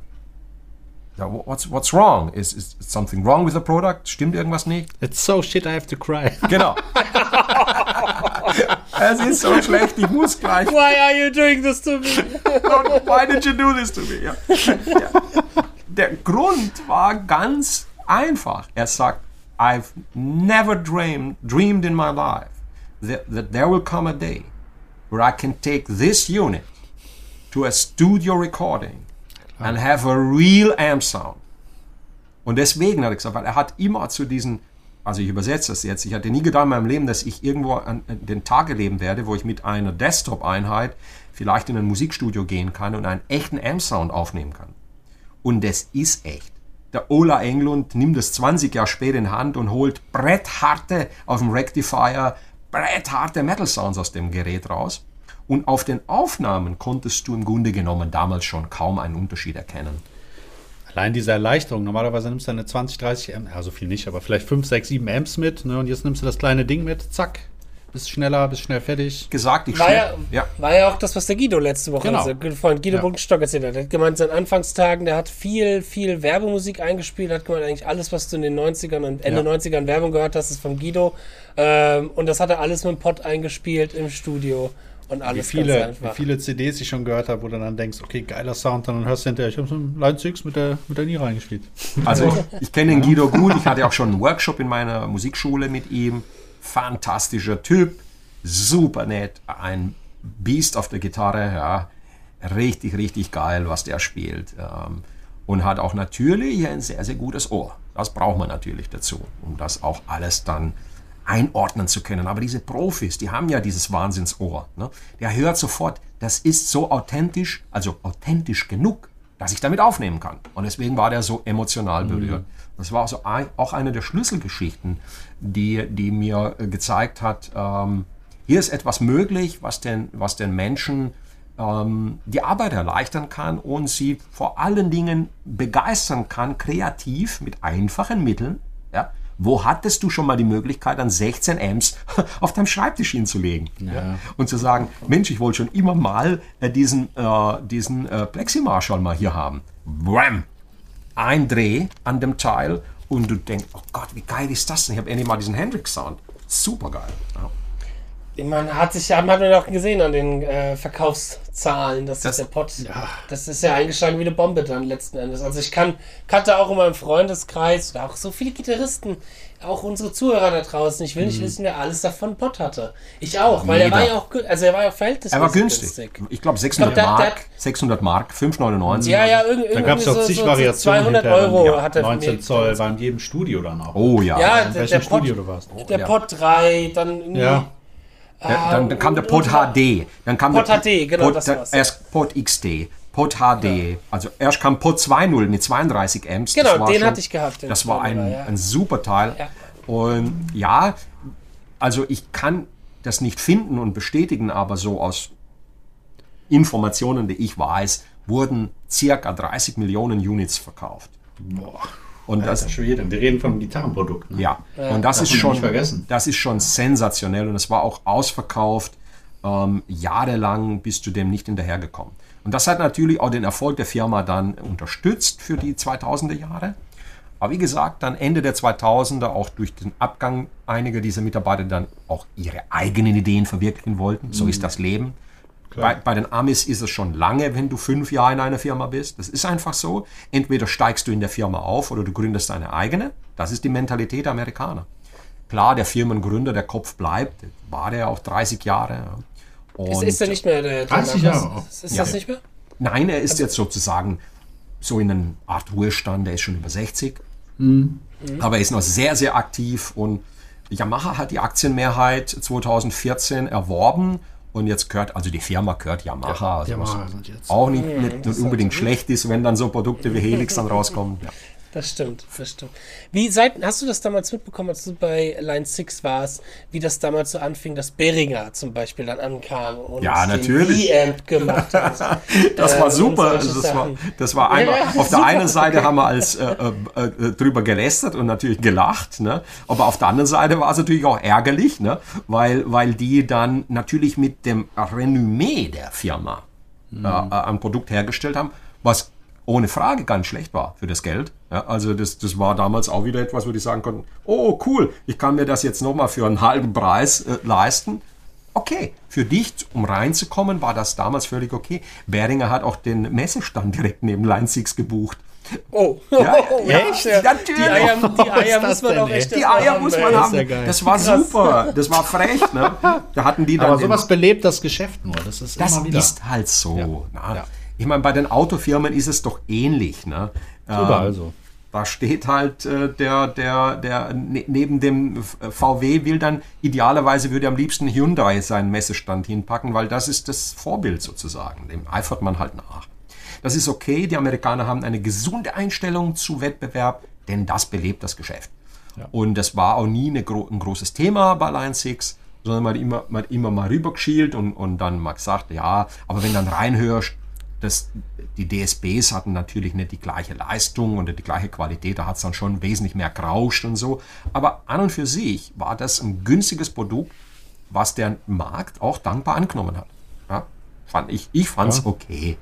What's, what's wrong? Is, is something wrong with the product? Stimmt irgendwas nicht? It's so shit, I have to cry. Genau. Es ist so schlecht, ich muss gleich. Why are you doing this to me? Why did you do this to me? Ja. Ja. Der Grund war ganz einfach. Er sagt, I've never dreamed, dreamed in my life that, that there will come a day where I can take this unit to a studio recording and have a real amp sound. Und deswegen hat er gesagt, weil er hat immer zu diesen, also ich übersetze das jetzt, ich hatte nie gedacht in meinem Leben, dass ich irgendwo an den Tage leben werde, wo ich mit einer Desktop-Einheit vielleicht in ein Musikstudio gehen kann und einen echten Amp-Sound aufnehmen kann. Und das ist echt. Der Ola Englund nimmt das zwanzig Jahre später in Hand und holt brettharte auf dem Rectifier, brettharte Metal-Sounds aus dem Gerät raus. Und auf den Aufnahmen konntest du im Grunde genommen damals schon kaum einen Unterschied erkennen. Allein diese Erleichterung. Normalerweise nimmst du eine zwanzig, dreißig Amps, also viel nicht, aber vielleicht fünf, sechs, sieben Amps mit. Ne? Und jetzt nimmst du das kleine Ding mit, zack, bist schneller, bist schnell fertig. Gesagt, ich war schnell. Ja, ja. War ja auch das, was der Guido letzte Woche, genau. also, Freund Guido ja. Bunkenstock erzählt hat. Er hat gemeint, in seinen Anfangstagen, der hat viel, viel Werbemusik eingespielt, hat gemeint, eigentlich alles, was du in den neunzigern und Ende ja. neunzigern Werbung gehört hast, ist von Guido. Ähm, und das hat er alles mit dem Pod eingespielt im Studio. Und alles wie, viele, wie viele C Ds ich schon gehört habe, wo du dann denkst, okay, geiler Sound, dann hörst du hinterher, ich habe so einen Line six mit der, mit der Niere eingespielt. Also ich, ich kenne den Guido gut, ich hatte auch schon einen Workshop in meiner Musikschule mit ihm, fantastischer Typ, super nett, ein Biest auf der Gitarre, ja, richtig, richtig geil, was der spielt, und hat auch natürlich ein sehr, sehr gutes Ohr. Das braucht man natürlich dazu, um das auch alles dann einordnen zu können. Aber diese Profis, die haben ja dieses Wahnsinnsohr. Ne? Der hört sofort, das ist so authentisch, also authentisch genug, dass ich damit aufnehmen kann. Und deswegen war der so emotional berührt. Mhm. Das war also auch eine der Schlüsselgeschichten, die, die mir gezeigt hat, ähm, hier ist etwas möglich, was den, was den Menschen ähm, die Arbeit erleichtern kann und sie vor allen Dingen begeistern kann, kreativ mit einfachen Mitteln, ja. Wo hattest du schon mal die Möglichkeit, an sechzehn Amps auf deinem Schreibtisch hinzulegen? Ja. Ja? Und zu sagen, Mensch, ich wollte schon immer mal äh, diesen, äh, diesen äh, Plexi Marshall mal hier haben. Wham! Ein Dreh an dem Teil und du denkst, oh Gott, wie geil ist das denn? Ich habe endlich mal diesen Hendrix Sound. Super geil. Ja. Den man hat sich ja, man hat man auch gesehen an den äh, Verkaufszahlen, dass das, der Pod, ja. das ist ja eingeschlagen wie eine Bombe dann letzten Endes. Also ich kann, kannte auch in meinem Freundeskreis oder auch so viele Gitarristen, auch unsere Zuhörer da draußen. Ich will nicht mhm. wissen, wer alles davon Pod hatte. Ich auch, weil Jeder. er war ja auch, also er war ja verhältnismäßig. Er war günstig. günstig. Ich glaube sechshundert Mark, sechshundert Mark, fünf neunundneunzig. Ja, ja, irgendwie. Da gab es doch zig so, Variationen. zweihundert Euro ja, hat er neunzehn Zoll war in jedem Studio dann auch. Oh ja. Ja, in der, der Pod, Studio du warst. Oh, der ja. Pod drei, dann irgendwie. Ja. Der, dann, dann kam der Pod H D, dann kam Pod der H D, genau, Pod, das war's. Erst Pod X D, Pod H D, ja. also erst kam Pod zwei null mit zweiunddreißig Amps. Genau, den schon, hatte ich gehabt. Den das war ein, ja. ein super Teil. Ja. Und ja, also ich kann das nicht finden und bestätigen, aber so aus Informationen, die ich weiß, wurden circa dreißig Millionen Units verkauft. Boah. Und ja, das, das Schwede. Wir reden vom Gitarrenprodukt. Ne? Ja. ja, und das, das ist schon, das ist schon sensationell und es war auch ausverkauft. Ähm, jahrelang bist du dem nicht hinterhergekommen. Und das hat natürlich auch den Erfolg der Firma dann unterstützt für die zweitausender Jahre. Aber wie gesagt, dann Ende der zweitausender auch durch den Abgang einiger dieser Mitarbeiter dann auch ihre eigenen Ideen verwirklichen wollten. Mhm. So ist das Leben. Bei, bei den Amis ist es schon lange, wenn du fünf Jahre in einer Firma bist. Das ist einfach so. Entweder steigst du in der Firma auf oder du gründest deine eigene. Das ist die Mentalität der Amerikaner. Klar, der Firmengründer, der Kopf bleibt, war der auch dreißig Jahre. Und ist ist er nicht mehr der dreißig Jahre? Ist, ist ja. das nicht mehr? Nein, er ist also jetzt sozusagen so in einer Art Ruhestand. Der ist schon über sechzig. Mhm. Aber er ist noch sehr, sehr aktiv. Und Yamaha hat die Aktienmehrheit zweitausendvierzehn erworben. Und jetzt gehört, also die Firma gehört Yamaha, also Yamaha was jetzt. auch nicht, ja, nicht unbedingt ist schlecht ist, wenn dann so Produkte wie Helix dann rauskommen. Ja. Das stimmt, das stimmt. Wie seit, hast du das damals mitbekommen, als du bei Line six warst, wie das damals so anfing, dass Beringer zum Beispiel dann ankam und ja, natürlich. den E-Amp gemacht hat? Das äh, war super. Das war, das war einmal, ja, auf super. der einen Seite okay. haben wir als äh, äh, drüber gelästert und natürlich gelacht, ne? Aber auf der anderen Seite war es natürlich auch ärgerlich, ne? weil, weil die dann natürlich mit dem Renommee der Firma mhm. äh, ein Produkt hergestellt haben, was ohne Frage ganz schlecht war für das Geld. Ja, also das, das war damals auch wieder etwas, wo die sagen konnten, oh cool, ich kann mir das jetzt nochmal für einen halben Preis äh, leisten. Okay, für dich, um reinzukommen, war das damals völlig okay. Beringer hat auch den Messestand direkt neben Line six gebucht. Oh, ja, oh, ja, echt? Ja. Natürlich. Die Eier, die Eier muss man auch echt Die Eier haben, muss man haben. Ja, das war Krass. super. Das war frech. Ne? Da hatten die dann Aber sowas belebt das Geschäft nur. Das ist, das immer wieder. ist halt so. Ja. Na, ja. Ich meine, bei den Autofirmen ist es doch ähnlich. Ne? Überall ähm, so. Da steht halt äh, der, der, der ne, neben dem V W will dann, idealerweise würde am liebsten Hyundai seinen Messestand hinpacken, weil das ist das Vorbild sozusagen. Dem eifert man halt nach. Das ist okay, die Amerikaner haben eine gesunde Einstellung zu Wettbewerb, denn das belebt das Geschäft. Ja. Und das war auch nie eine gro- ein großes Thema bei Line six, sondern man hat immer, man hat immer mal rübergeschielt und, und dann mal gesagt, ja, aber wenn dann reinhörst, Das, die D S Bs hatten natürlich nicht die gleiche Leistung oder die gleiche Qualität, da hat es dann schon wesentlich mehr gerauscht und so. Aber an und für sich war das ein günstiges Produkt, was der Markt auch dankbar angenommen hat. Ja, fand ich ich fand es ja. okay.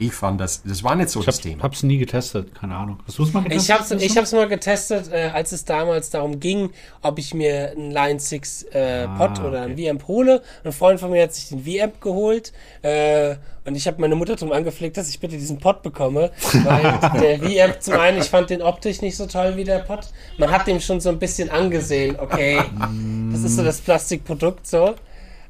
Ich fand das, das war nicht so ich das hab, Thema. Ich habe es nie getestet, keine Ahnung. Hast du es mal getestet? Ich habe es mal getestet, äh, als es damals darum ging, ob ich mir einen Line six äh, ah, Pod oder okay. einen V amp hole. Ein Freund von mir hat sich den V amp geholt äh, und ich habe meine Mutter darum angepflegt, dass ich bitte diesen Pod bekomme, weil der V amp zum einen, ich fand den optisch nicht so toll wie der Pod. Man hat dem schon so ein bisschen angesehen, okay, das ist so das Plastikprodukt so.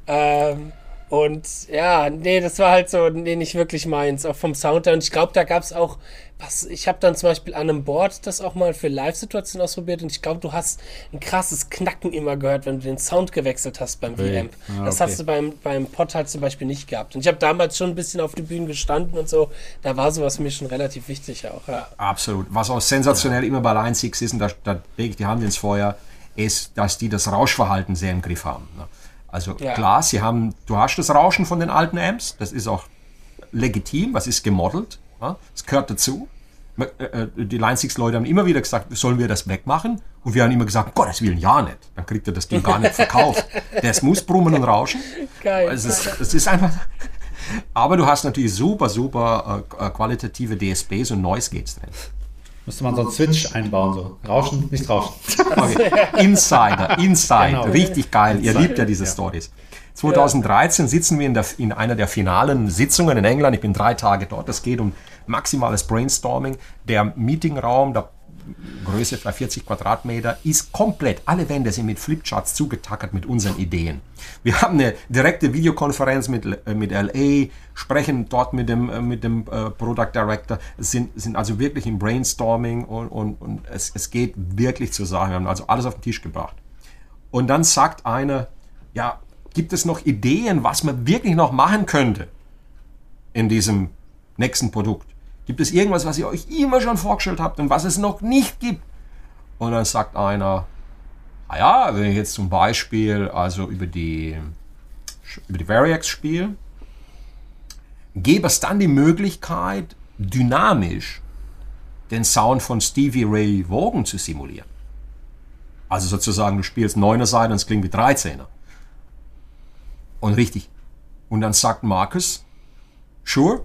Ähm, Und ja, nee, das war halt so, nee, nicht wirklich meins, auch vom Sound her. Und ich glaube, da gab es auch, was, ich habe dann zum Beispiel an einem Board das auch mal für Live-Situationen ausprobiert und ich glaube, du hast ein krasses Knacken immer gehört, wenn du den Sound gewechselt hast beim okay. V amp. Ah, okay. Das hast du beim, beim Pod halt zum Beispiel nicht gehabt. Und ich habe damals schon ein bisschen auf die Bühne gestanden und so, da war sowas mir schon relativ wichtig auch. Ja. Absolut. Was auch sensationell ja. immer bei Line six ist, und da, da lege ich die Hand ins Feuer, ist, dass die das Rauschverhalten sehr im Griff haben. Ne? Also ja. klar, sie haben, du hast das Rauschen von den alten Amps, das ist auch legitim, was ist gemodelt, ja? Das gehört dazu. Die Line six-Leute haben immer wieder gesagt, sollen wir das wegmachen? Und wir haben immer gesagt, Gott, das will ja nicht, dann kriegt er das Ding gar nicht verkauft. Das muss brummen und rauschen. Geil. Also es, es ist einfach, aber du hast natürlich super, super äh, qualitative D S Bs und Noise Gates drin. Müsste man so einen Switch einbauen, so. Rauschen, nicht rauschen. Okay. Insider, Inside, genau. Richtig geil. Inside. Ihr liebt ja diese ja. Stories. zwanzig dreizehn sitzen wir in, der, in einer der finalen Sitzungen in England. Ich bin drei Tage dort. Es geht um maximales Brainstorming. Der Meetingraum, der Größe vielleicht vierzig Quadratmeter, ist komplett, alle Wände sind mit Flipcharts zugetackert mit unseren Ideen. Wir haben eine direkte Videokonferenz mit, mit L A, sprechen dort mit dem, mit dem Product Director, sind, sind also wirklich im Brainstorming und, und, und es, es geht wirklich zur Sache. Wir haben also alles auf den Tisch gebracht. Und dann sagt einer, ja, gibt es noch Ideen, was man wirklich noch machen könnte in diesem nächsten Produkt? Gibt es irgendwas, was ihr euch immer schon vorgestellt habt und was es noch nicht gibt? Und dann sagt einer, naja, wenn ich jetzt zum Beispiel also über die, über die Variax spiele, gäbe es dann die Möglichkeit, dynamisch den Sound von Stevie Ray Vaughan zu simulieren. Also sozusagen, du spielst neuner Seite und es klingt wie dreizehner. Und richtig. Und dann sagt Marcus, sure,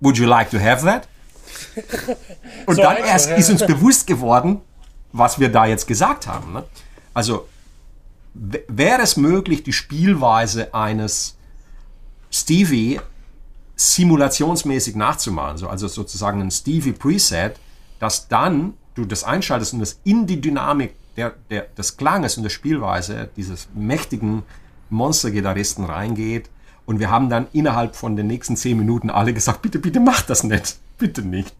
would you like to have that? Und so dann einfach, erst ja. ist uns bewusst geworden, was wir da jetzt gesagt haben. Ne? Also w- wäre es möglich, die Spielweise eines Stevie simulationsmäßig nachzumachen, so, also sozusagen ein Stevie-Preset, dass dann du das einschaltest und das in die Dynamik der, der, des Klanges und der Spielweise dieses mächtigen Monster-Gitarristen reingeht. Und wir haben dann innerhalb von den nächsten zehn Minuten alle gesagt, bitte, bitte mach das nicht. Bitte nicht.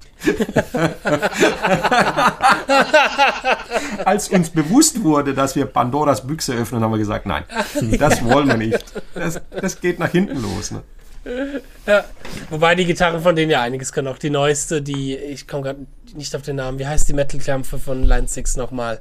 Als uns bewusst wurde, dass wir Pandoras Büchse öffnen, haben wir gesagt, nein, das wollen wir nicht. Das, das geht nach hinten los. Ne? Ja. Wobei die Gitarren von denen ja einiges können. Auch die neueste, die, ich komme gerade nicht auf den Namen, wie heißt die Metal-Klampfe von Line six nochmal?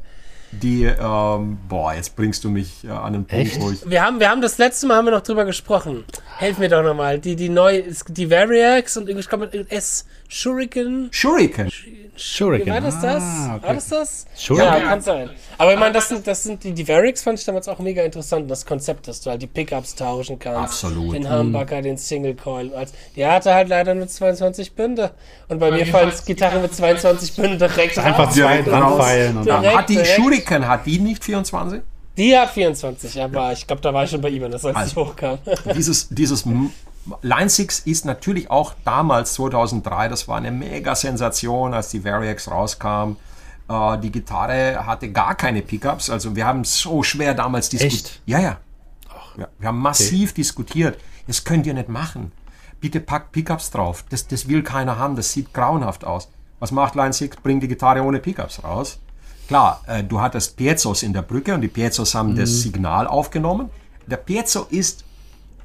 Die, ähm, boah, jetzt bringst du mich äh, an den Punkt, wo ich... Wir haben, wir haben das letzte Mal haben wir noch drüber gesprochen. Helf mir doch nochmal. Die, die neue, die Variax und ich glaube mit S. Shuriken. Shuriken. Shuriken. Wie war das das? Ah, okay. War das das? Shuriken. Ja, kann sein. Aber ich meine, das sind, das sind die, die Variax fand ich damals auch mega interessant. Das Konzept, dass du halt die Pickups tauschen kannst. Absolut. Den Humbucker, hm. den Single Coil. Der hatte halt leider nur zweiundzwanzig Bünde. Und bei, bei mir fallen Gitarre mit zweiundzwanzig Bünde direkt ab. Einfach direkt anfeilen. Und dann hat die Shuriken hat die nicht vierundzwanzig? Die hat vierundzwanzig, aber ja. ich glaube, da war ich schon bei ihm, das als also, ich hochkam. Dieses, dieses Line six ist natürlich auch damals zweitausenddrei, das war eine mega Sensation, als die Variax rauskam. Äh, die Gitarre hatte gar keine Pickups, also wir haben so schwer damals diskutiert. Ja, ja. ja. Wir haben massiv okay. diskutiert. Das könnt ihr nicht machen. Bitte packt Pickups drauf. Das, das will keiner haben, das sieht grauenhaft aus. Was macht Line six? Bringt die Gitarre ohne Pickups raus. Klar, äh, du hattest Piezos in der Brücke und die Piezos haben mhm. das Signal aufgenommen. Der Piezo ist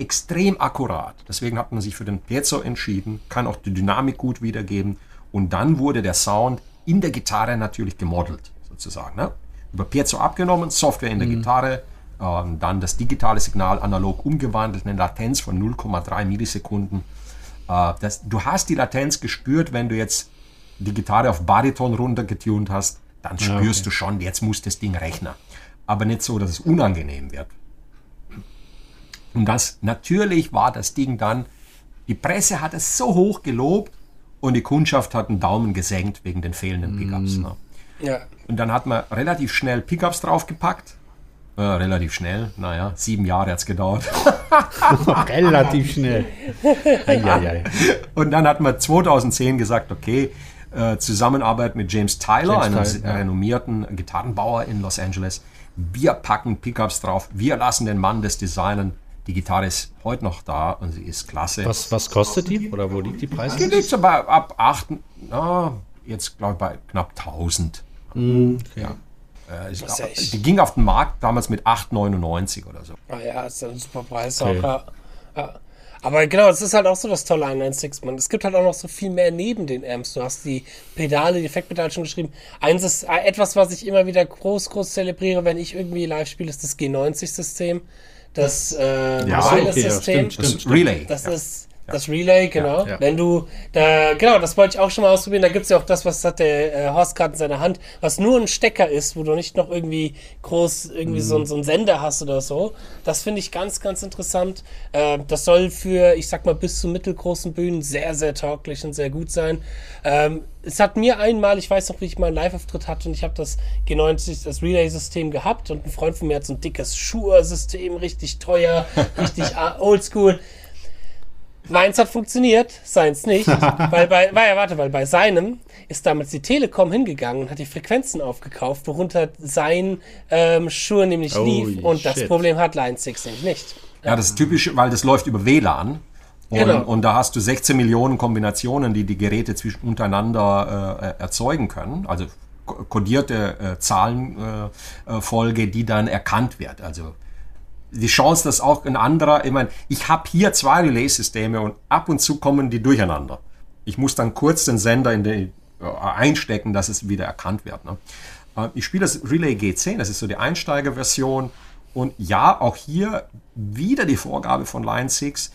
extrem akkurat. Deswegen hat man sich für den Piezo entschieden, kann auch die Dynamik gut wiedergeben. Und dann wurde der Sound in der Gitarre natürlich gemodelt, sozusagen. Ne? Über Piezo abgenommen, Software in der mhm. Gitarre, äh, dann das digitale Signal analog umgewandelt, eine Latenz von null Komma drei Millisekunden. Äh, das, du hast die Latenz gespürt, wenn du jetzt die Gitarre auf Bariton runtergetunt hast. Dann spürst ja, okay. du schon, jetzt muss das Ding rechnen. Aber nicht so, dass es unangenehm wird. Und das, natürlich war das Ding dann, die Presse hat es so hoch gelobt und die Kundschaft hat einen Daumen gesenkt wegen den fehlenden Pickups. Mm. Ne? Ja. Und dann hat man relativ schnell Pickups draufgepackt. Äh, relativ schnell, naja, sieben Jahre hat es gedauert. Relativ schnell. Ei, ei, ei. Und dann hat man zweitausendzehn gesagt, okay, Äh, Zusammenarbeit mit James Tyler, James einem Tyler, ja. renommierten Gitarrenbauer in Los Angeles. Wir packen Pickups drauf, wir lassen den Mann das designen. Die Gitarre ist heute noch da und sie ist klasse. Was, was kostet die? Oder wo liegt die Preis? Die liegt so bei ab acht, na, jetzt glaube ich bei knapp tausend. Mm, okay. ja. äh, ich, ja die ging auf den Markt damals mit acht neunundneunzig oder so. Ah ja, ist ein super Preis okay. auch. Ja. Ja. Aber genau, es ist halt auch so das Tolle an Line six, man. Es gibt halt auch noch so viel mehr neben den Amps. Du hast die Pedale, die Effektpedale schon geschrieben. Eins ist etwas, was ich immer wieder groß, groß zelebriere, wenn ich irgendwie live spiele, ist das G neunzig System. Das äh, ja, Wireless okay, System. Ja, stimmt, stimmt, das stimmt. Relay. Das ja. ist Ja. Das Relay, genau. Ja, ja. Wenn du, da, genau, das wollte ich auch schon mal ausprobieren. Da gibt es ja auch das, was hat der äh, Horst gerade in seiner Hand, was nur ein Stecker ist, wo du nicht noch irgendwie groß irgendwie mhm. so, so einen Sender hast oder so. Das finde ich ganz, ganz interessant. Äh, das soll für, ich sag mal, bis zu mittelgroßen Bühnen sehr, sehr tauglich und sehr gut sein. Ähm, es hat mir einmal, ich weiß noch, wie ich mal einen Live-Auftritt hatte und ich habe das G neunzig, das Relay-System gehabt und ein Freund von mir hat so ein dickes Shure-System, richtig teuer, richtig oldschool. Meins hat funktioniert, seins nicht, weil bei, weil, warte, weil bei seinem ist damals die Telekom hingegangen und hat die Frequenzen aufgekauft, worunter sein ähm, Shure nämlich lief. Oh, und shit. Das Problem hat Line six nämlich nicht. Ja, das ist typisch, weil das läuft über W LAN und, genau. und da hast du sechzehn Millionen Kombinationen, die die Geräte zwischen untereinander äh, erzeugen können, also kodierte äh, Zahlenfolge, äh, die dann erkannt wird, also die Chance, dass auch ein anderer, ich meine, ich habe hier zwei Relay-Systeme und ab und zu kommen die durcheinander. Ich muss dann kurz den Sender in den, äh, einstecken, dass es wieder erkannt wird. Ne? Äh, ich spiele das Relay G zehn, das ist so die Einsteigerversion und ja, auch hier wieder die Vorgabe von Line six,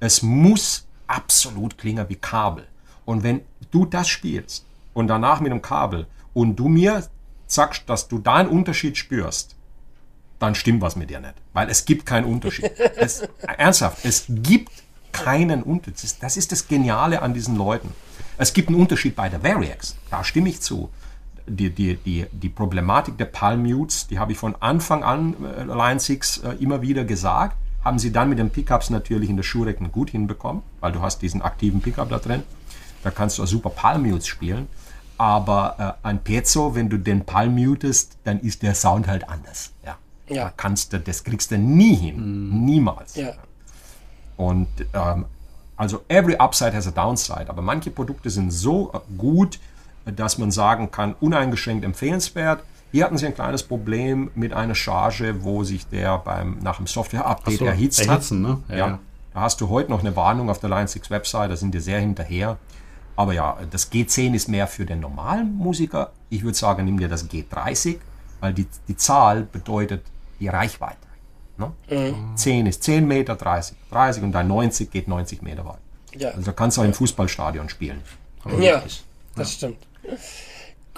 es muss absolut klingen wie Kabel. Und wenn du das spielst und danach mit dem Kabel und du mir sagst, dass du da einen Unterschied spürst, dann stimmt was mit dir nicht, weil es gibt keinen Unterschied. Es, ernsthaft, es gibt keinen Unterschied. Das ist das Geniale an diesen Leuten. Es gibt einen Unterschied bei der Variax, da stimme ich zu. Die, die, die, die Problematik der Palm-Mutes, die habe ich von Anfang an äh, Line six äh, immer wieder gesagt, haben sie dann mit den Pickups natürlich in der Shureken gut hinbekommen, weil du hast diesen aktiven Pickup da drin, da kannst du super Palm-Mutes spielen, aber äh, ein Piezo, wenn du den Palm-Mutest, dann ist der Sound halt anders, ja. Ja. Da kannst du, das kriegst du nie hin. Mm. Niemals. Ja. Und ähm, also every upside has a downside. Aber manche Produkte sind so gut, dass man sagen kann, uneingeschränkt empfehlenswert. Hier hatten sie ein kleines Problem mit einer Charge, wo sich der beim nach dem Software-Update so, erhitzt erhitzen, hat. Ne? Ja, ja. Ja. Da hast du heute noch eine Warnung auf der Line six Website, da sind die sehr hinterher. Aber ja, das G zehn ist mehr für den normalen Musiker. Ich würde sagen, nimm dir das G dreißig, weil die, die Zahl bedeutet die Reichweite. Ne? Mhm. zehn ist zehn Meter, dreißig, dreißig und dann neunzig geht neunzig Meter weit. Ja. Also da kannst du auch im Fußballstadion spielen. Aber ja, wirklich. Das ja. stimmt.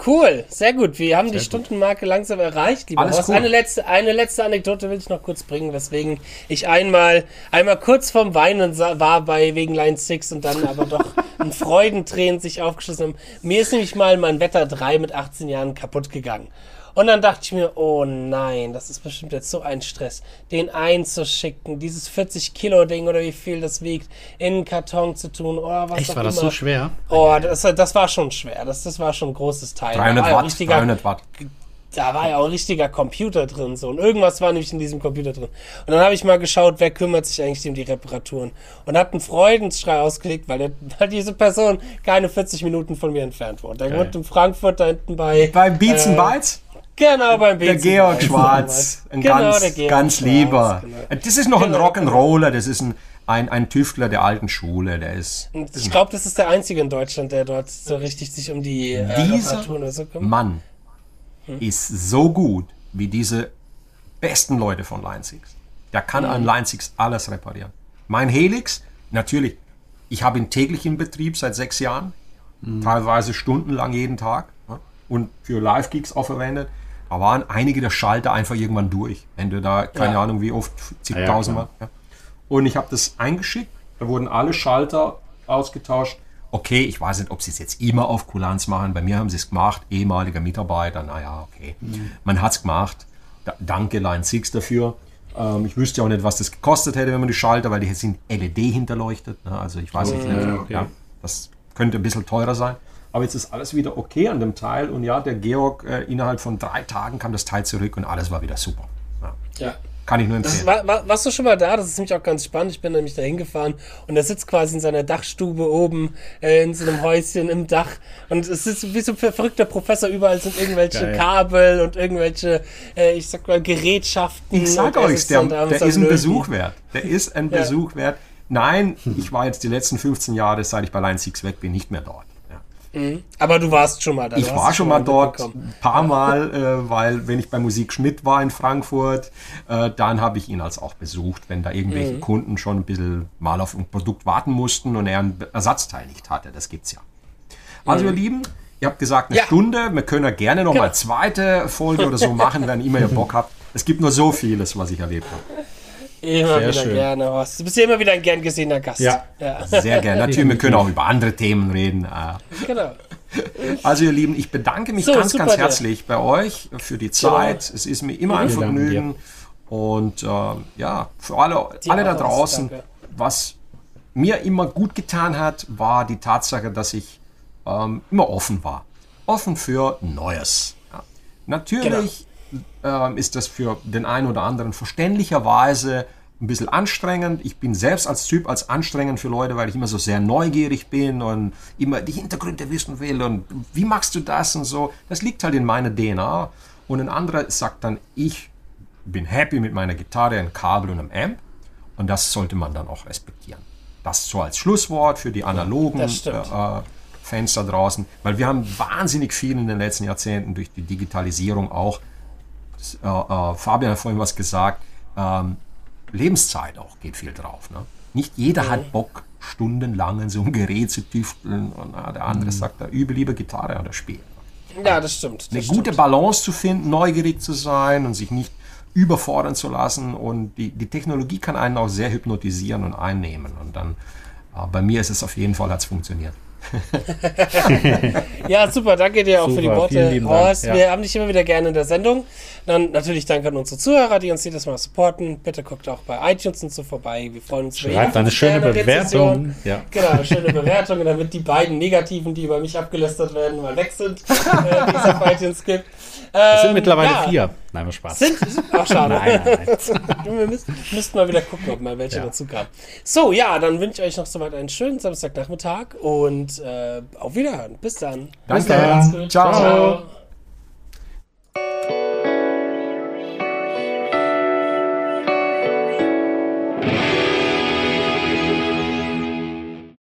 Cool, sehr gut. Wir haben sehr die gut. Stundenmarke langsam erreicht, lieber Horst. Cool. Eine letzte, eine letzte Anekdote will ich noch kurz bringen, weswegen ich einmal, einmal kurz vorm Weinen war bei wegen Line six und dann aber doch ein Freudentränen sich aufgeschossen haben. Mir ist nämlich mal mein Vetta drei mit achtzehn Jahren kaputt gegangen. Und dann dachte ich mir, oh nein, das ist bestimmt jetzt so ein Stress, den einzuschicken, dieses vierzig Kilo Ding oder wie viel das wiegt, in einen Karton zu tun. Oh, was Echt, war immer. das so schwer? Oh, das, das war schon schwer, das, das war schon ein großes Teil. dreihundert Watt, dreihundert Watt. Da war ja auch ein richtiger Computer drin, so. Und irgendwas war nämlich in diesem Computer drin. Und dann habe ich mal geschaut, wer kümmert sich eigentlich um die Reparaturen? Und hat einen Freudenschrei ausgelegt, weil, der, weil diese Person keine vierzig Minuten von mir entfernt wurde. Der wohnt in Frankfurt da hinten bei... Beim Beats and Bytes? Genau, beim der Georg Schwarz, ein genau, ganz, der Georg ganz Schwarz, lieber. Genau. Das ist noch genau. ein Rock'n'Roller, das ist ein, ein, ein Tüftler der alten Schule. Der ist. Ich glaube, das ist der Einzige in Deutschland, der dort so richtig sich um die Reparaturen oder so kümmert. Dieser Mann hm. ist so gut wie diese besten Leute von Line six. Der kann hm. an Line six alles reparieren. Mein Helix, natürlich, ich habe ihn täglich im Betrieb seit sechs Jahren, hm. teilweise stundenlang jeden Tag und für Live-Gigs auch verwendet. Da waren einige der Schalter einfach irgendwann durch. Wenn du da, keine ja. Ahnung wie oft, zigtausend Mal. Ja, ja. Und ich habe das eingeschickt, da wurden alle Schalter ausgetauscht. Okay, ich weiß nicht, ob sie es jetzt immer auf Kulanz machen. Bei mir haben sie es gemacht, ehemaliger Mitarbeiter, naja, okay. Mhm. Man hat es gemacht. Da, danke Line six dafür. Ähm, ich wüsste ja auch nicht, was das gekostet hätte, wenn man die Schalter, weil die sind L E D hinterleuchtet. Ne? Also ich weiß oh, nicht, ja, okay. ja, das könnte ein bisschen teurer sein. Aber jetzt ist alles wieder okay an dem Teil. Und ja, der Georg, äh, innerhalb von drei Tagen kam das Teil zurück und alles war wieder super. Ja. Ja. Kann ich nur empfehlen. Das, war, warst du schon mal da? Das ist nämlich auch ganz spannend. Ich bin nämlich da hingefahren und er sitzt quasi in seiner Dachstube oben, äh, in so einem Häuschen im Dach. Und es ist wie so ein verrückter Professor. Überall sind irgendwelche Geil. Kabel und irgendwelche, äh, ich sag mal, Gerätschaften. Ich sag euch, der, der, der ist ein Besuch wert. Der ist ein ja. Besuch wert. Nein, ich war jetzt die letzten fünfzehn Jahre, seit ich bei Line six weg bin, nicht mehr dort. Mhm. Aber du warst schon mal da. Ich war schon mal dort ein paar Mal, äh, weil wenn ich bei Musik Schmidt war in Frankfurt, äh, dann habe ich ihn als auch besucht, wenn da irgendwelche mhm. Kunden schon ein bisschen mal auf ein Produkt warten mussten und er einen Ersatzteil nicht hatte. Das gibt's ja. Also mhm. ihr Lieben, ihr habt gesagt eine ja. Stunde, wir können ja gerne nochmal eine zweite Folge oder so machen, wenn immer ihr Bock habt. Es gibt nur so vieles, was ich erlebt habe. Immer sehr wieder schön. Gerne, Horst. Du bist ja immer wieder ein gern gesehener Gast. Ja, ja. Sehr gerne. Natürlich, wir können auch über andere Themen reden. Genau. Also ihr Lieben, ich bedanke mich so, ganz, ganz herzlich dir. bei euch für die Zeit. Genau. Es ist mir immer ein wir Vergnügen. Und äh, ja, für alle, alle da draußen, danke. Was mir immer gut getan hat, war die Tatsache, dass ich ähm, immer offen war. Offen für Neues. Ja. Natürlich... Genau. ist das für den einen oder anderen verständlicherweise ein bisschen anstrengend. Ich bin selbst als Typ als anstrengend für Leute, weil ich immer so sehr neugierig bin und immer die Hintergründe wissen will und wie machst du das und so. Das liegt halt in meiner D N A. Und ein anderer sagt dann, ich bin happy mit meiner Gitarre, einem Kabel und einem Amp. Und das sollte man dann auch respektieren. Das so als Schlusswort für die analogen äh, Fans da draußen, weil wir haben wahnsinnig viel in den letzten Jahrzehnten durch die Digitalisierung auch. Äh, äh, Fabian hat vorhin was gesagt, ähm, Lebenszeit auch geht viel drauf. Ne? Nicht jeder mhm. hat Bock, stundenlang in so einem Gerät zu tüfteln. Und, äh, der andere mhm. sagt, da übe lieber Gitarre oder Spiel. Ja, das stimmt. Das Eine stimmt. gute Balance zu finden, neugierig zu sein und sich nicht überfordern zu lassen. Und die, die Technologie kann einen auch sehr hypnotisieren und einnehmen. Und dann, äh, bei mir ist es auf jeden Fall, hat es funktioniert. Ja, super, danke dir auch super, für die Worte, Horst. Ja. Wir haben dich immer wieder gerne in der Sendung. Dann natürlich danke an unsere Zuhörer, die uns jedes Mal supporten. Bitte guckt auch bei iTunes und so vorbei. Wir freuen uns. Schreibt eine schöne Bewertung. Ja. Genau, eine schöne Bewertung, damit die beiden Negativen, die über mich abgelästert werden, mal weg sind, äh, die es auf iTunes gibt. Das sind ähm, mittlerweile ja. vier. Nein, war Spaß. Sind, ach, schade. Nein, nein. Wir müssen, müssen mal wieder gucken, ob mal welche ja. dazu kamen. So, ja, dann wünsche ich euch noch soweit einen schönen Samstagnachmittag und äh, auf Wiederhören. Bis dann. Danke. Bis dann. Ciao. Ciao.